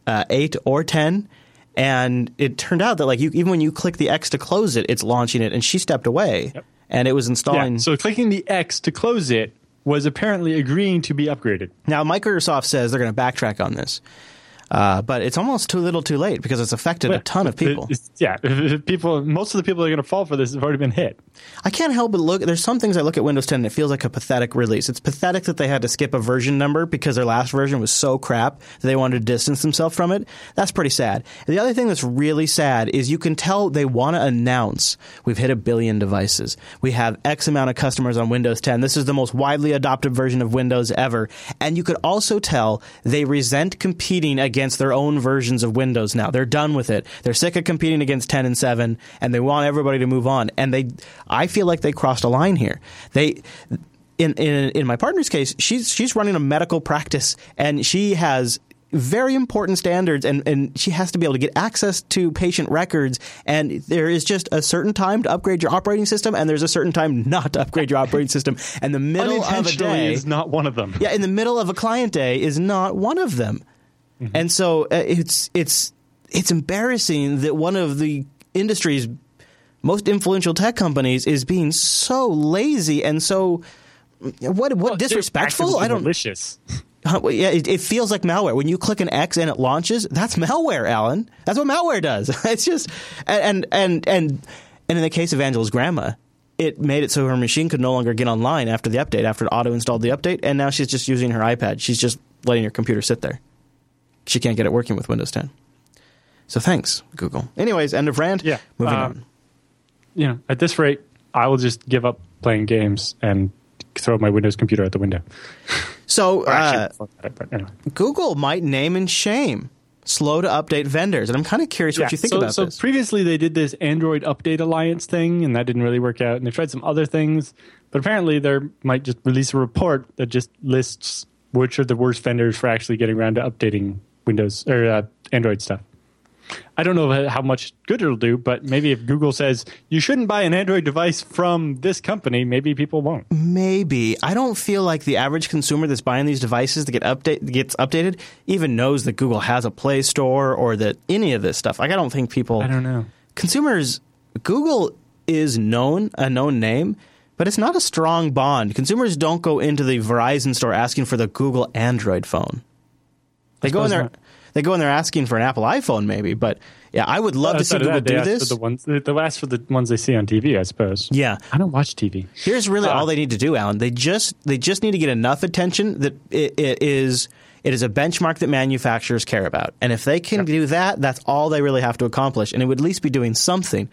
8 or 10. And it turned out that even when you click the X to close it, it's launching it, and she stepped away. Yep. And it was installing... Yeah, so clicking the X to close it was apparently agreeing to be upgraded. Now, Microsoft says they're going to backtrack on this. But it's almost too little too late because it's affected a ton of people. Most of the people that are going to fall for this have already been hit. I can't help but look. There's some things I look at Windows 10 and it feels like a pathetic release. It's pathetic that they had to skip a version number because their last version was so crap that they wanted to distance themselves from it. That's pretty sad. And the other thing that's really sad is you can tell they want to announce we've hit 1 billion devices. We have X amount of customers on Windows 10. This is the most widely adopted version of Windows ever. And you could also tell they resent competing against their own versions of Windows now. They're done with it. They're sick of competing against 10 and 7, and they want everybody to move on. And I feel like they crossed a line here. In my partner's case, she's running a medical practice, and she has very important standards, and she has to be able to get access to patient records. And there is just a certain time to upgrade your operating system, and there's a certain time not to upgrade your operating system. And the middle of a day is not one of them. Yeah, in the middle of a client day is not one of them. Mm-hmm. And so it's embarrassing that one of the industry's most influential tech companies is being so lazy and so what disrespectful. I don't. Malicious. Yeah, it feels like malware. When you click an X and it launches, that's malware, Alan. That's what malware does. It's just and in the case of Angela's grandma, it made it so her machine could no longer get online after the update, after it auto-installed the update, and now she's just using her iPad. She's just letting her computer sit there. She can't get it working with Windows 10. So thanks, Google. Anyways, end of rant. Yeah. Moving on. You know, at this rate, I will just give up playing games and throw my Windows computer out the window. So anyway. Google might name and shame slow to update vendors. And I'm kind of curious what you think about this. So previously they did this Android Update Alliance thing, and that didn't really work out. And they tried some other things. But apparently they might just release a report that just lists which are the worst vendors for actually getting around to updating Windows or Android stuff. I don't know how much good it'll do, but maybe if Google says you shouldn't buy an Android device from this company, maybe people won't. Maybe. I don't feel like the average consumer that's buying these devices that gets updated even knows that Google has a Play Store or that any of this stuff. Like, I don't think people... I don't know. Consumers... Google is a known name, but it's not a strong bond. Consumers don't go into the Verizon store asking for the Google Android phone. They go in there... Not. They go in there asking for an Apple iPhone, maybe. But yeah, I would love to see Google do this. They'll ask for the ones they see on TV, I suppose. Yeah, I don't watch TV. Here's really all they need to do, Alan. They just need to get enough attention that it is a benchmark that manufacturers care about. And if they can do that, that's all they really have to accomplish. And it would at least be doing something.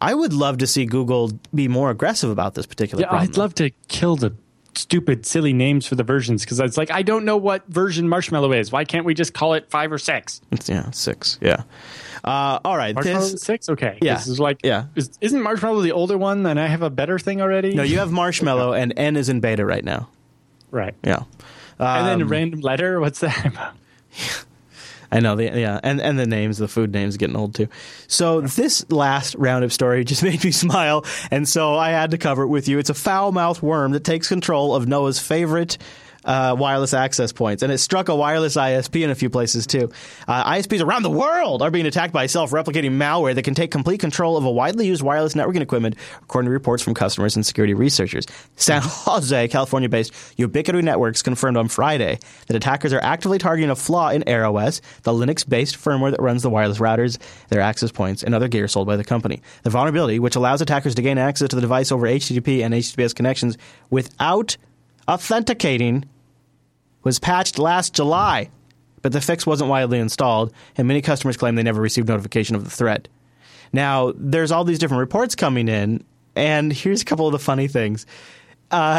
I would love to see Google be more aggressive about this particular problem. I'd love to kill the stupid, silly names for the versions, because it's like, I don't know what version Marshmallow is. Why can't we just call it 5 or 6? Yeah, 6. Yeah. All right. Marshmallow 6? Okay. Yeah. This is like, isn't Marshmallow the older one and I have a better thing already? No, you have Marshmallow and N is in beta right now. Right. Yeah. And then a random letter? What's that about? I know. And the names, the food names getting old too. So this last roundup story just made me smile, and so I had to cover it with you. It's a foul-mouthed worm that takes control of Noah's favorite wireless access points, and it struck a wireless ISP in a few places too. ISPs around the world are being attacked by self-replicating malware that can take complete control of a widely used wireless networking equipment, according to reports from customers and security researchers. San Jose, California-based Ubiquiti Networks confirmed on Friday that attackers are actively targeting a flaw in AirOS, the Linux-based firmware that runs the wireless routers, their access points, and other gear sold by the company. The vulnerability, which allows attackers to gain access to the device over HTTP and HTTPS connections without authenticating, was patched last July, but the fix wasn't widely installed, and many customers claim they never received notification of the threat. Now, there's all these different reports coming in, and here's a couple of the funny things. The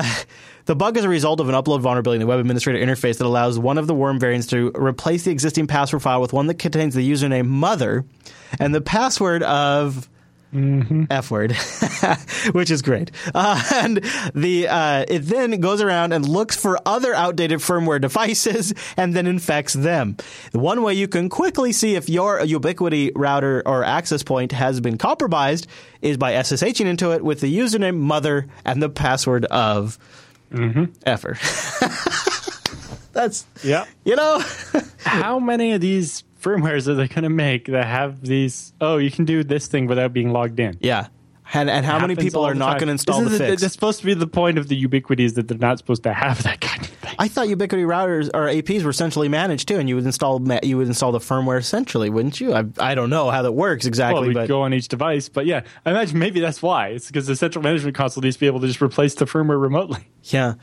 bug is a result of an upload vulnerability in the web administrator interface that allows one of the worm variants to replace the existing password file with one that contains the username mother and the password of... Mm-hmm. F word, which is great. And it then goes around and looks for other outdated firmware devices and then infects them. One way you can quickly see if your Ubiquiti router or access point has been compromised is by SSHing into it with the username mother and the password of effer. That's, you know. How many of these firmwares are they going to make that have these, you can do this thing without being logged in? Yeah. And how many people are not going to install the fix? That's supposed to be the point of the Ubiquiti, is that they're not supposed to have that kind of thing. I thought Ubiquiti routers or APs were centrally managed too, and you would install the firmware centrally, wouldn't you? I don't know how that works exactly. Well, we'd go on each device, but yeah, I imagine maybe that's why. It's because the central management console needs to be able to just replace the firmware remotely. Yeah.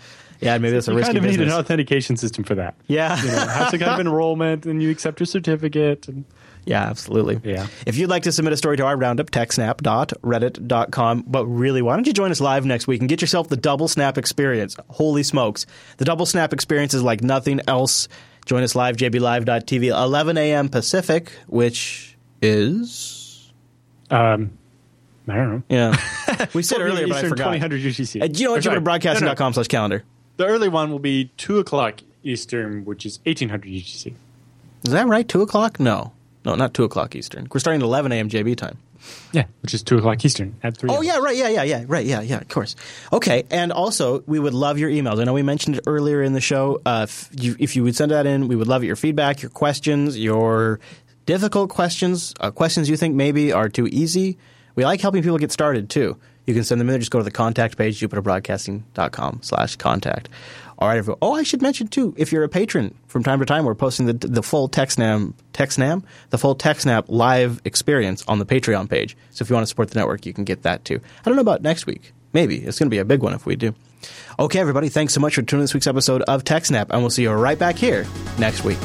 Yeah, maybe that's a risky business. You kind of need an authentication system for that. Yeah. You know, have some kind of enrollment, and you accept your certificate. And... Yeah, absolutely. Yeah. If you'd like to submit a story to our roundup, techsnap.reddit.com. But really, why don't you join us live next week and get yourself the Double Snap experience? Holy smokes. The Double Snap experience is like nothing else. Join us live, jblive.tv, 11 a.m. Pacific, which is... I don't know. Yeah. We said earlier, but I forgot. 2000 UTC. At GeoEngineBroadcasting.com/calendar. The early one will be 2 o'clock Eastern, which is 1800 UTC. Is that right? 2 o'clock? No, not 2 o'clock Eastern. We're starting at 11 a.m. JB time. Yeah, which is 2 o'clock Eastern at 3 hours. Yeah, of course. Okay, and also, we would love your emails. I know we mentioned it earlier in the show. If you would send that in, we would love your feedback, your questions, your difficult questions, questions you think maybe are too easy. We like helping people get started, too. You can send them in there. Just go to the contact page, jupiterbroadcasting.com/contact. All right, everyone. Oh, I should mention, too, if you're a patron, from time to time we're posting the full TechSnap live experience on the Patreon page. So if you want to support the network, you can get that, too. I don't know about next week. Maybe. It's going to be a big one if we do. Okay, everybody. Thanks so much for tuning in this week's episode of TechSnap, and we'll see you right back here next week.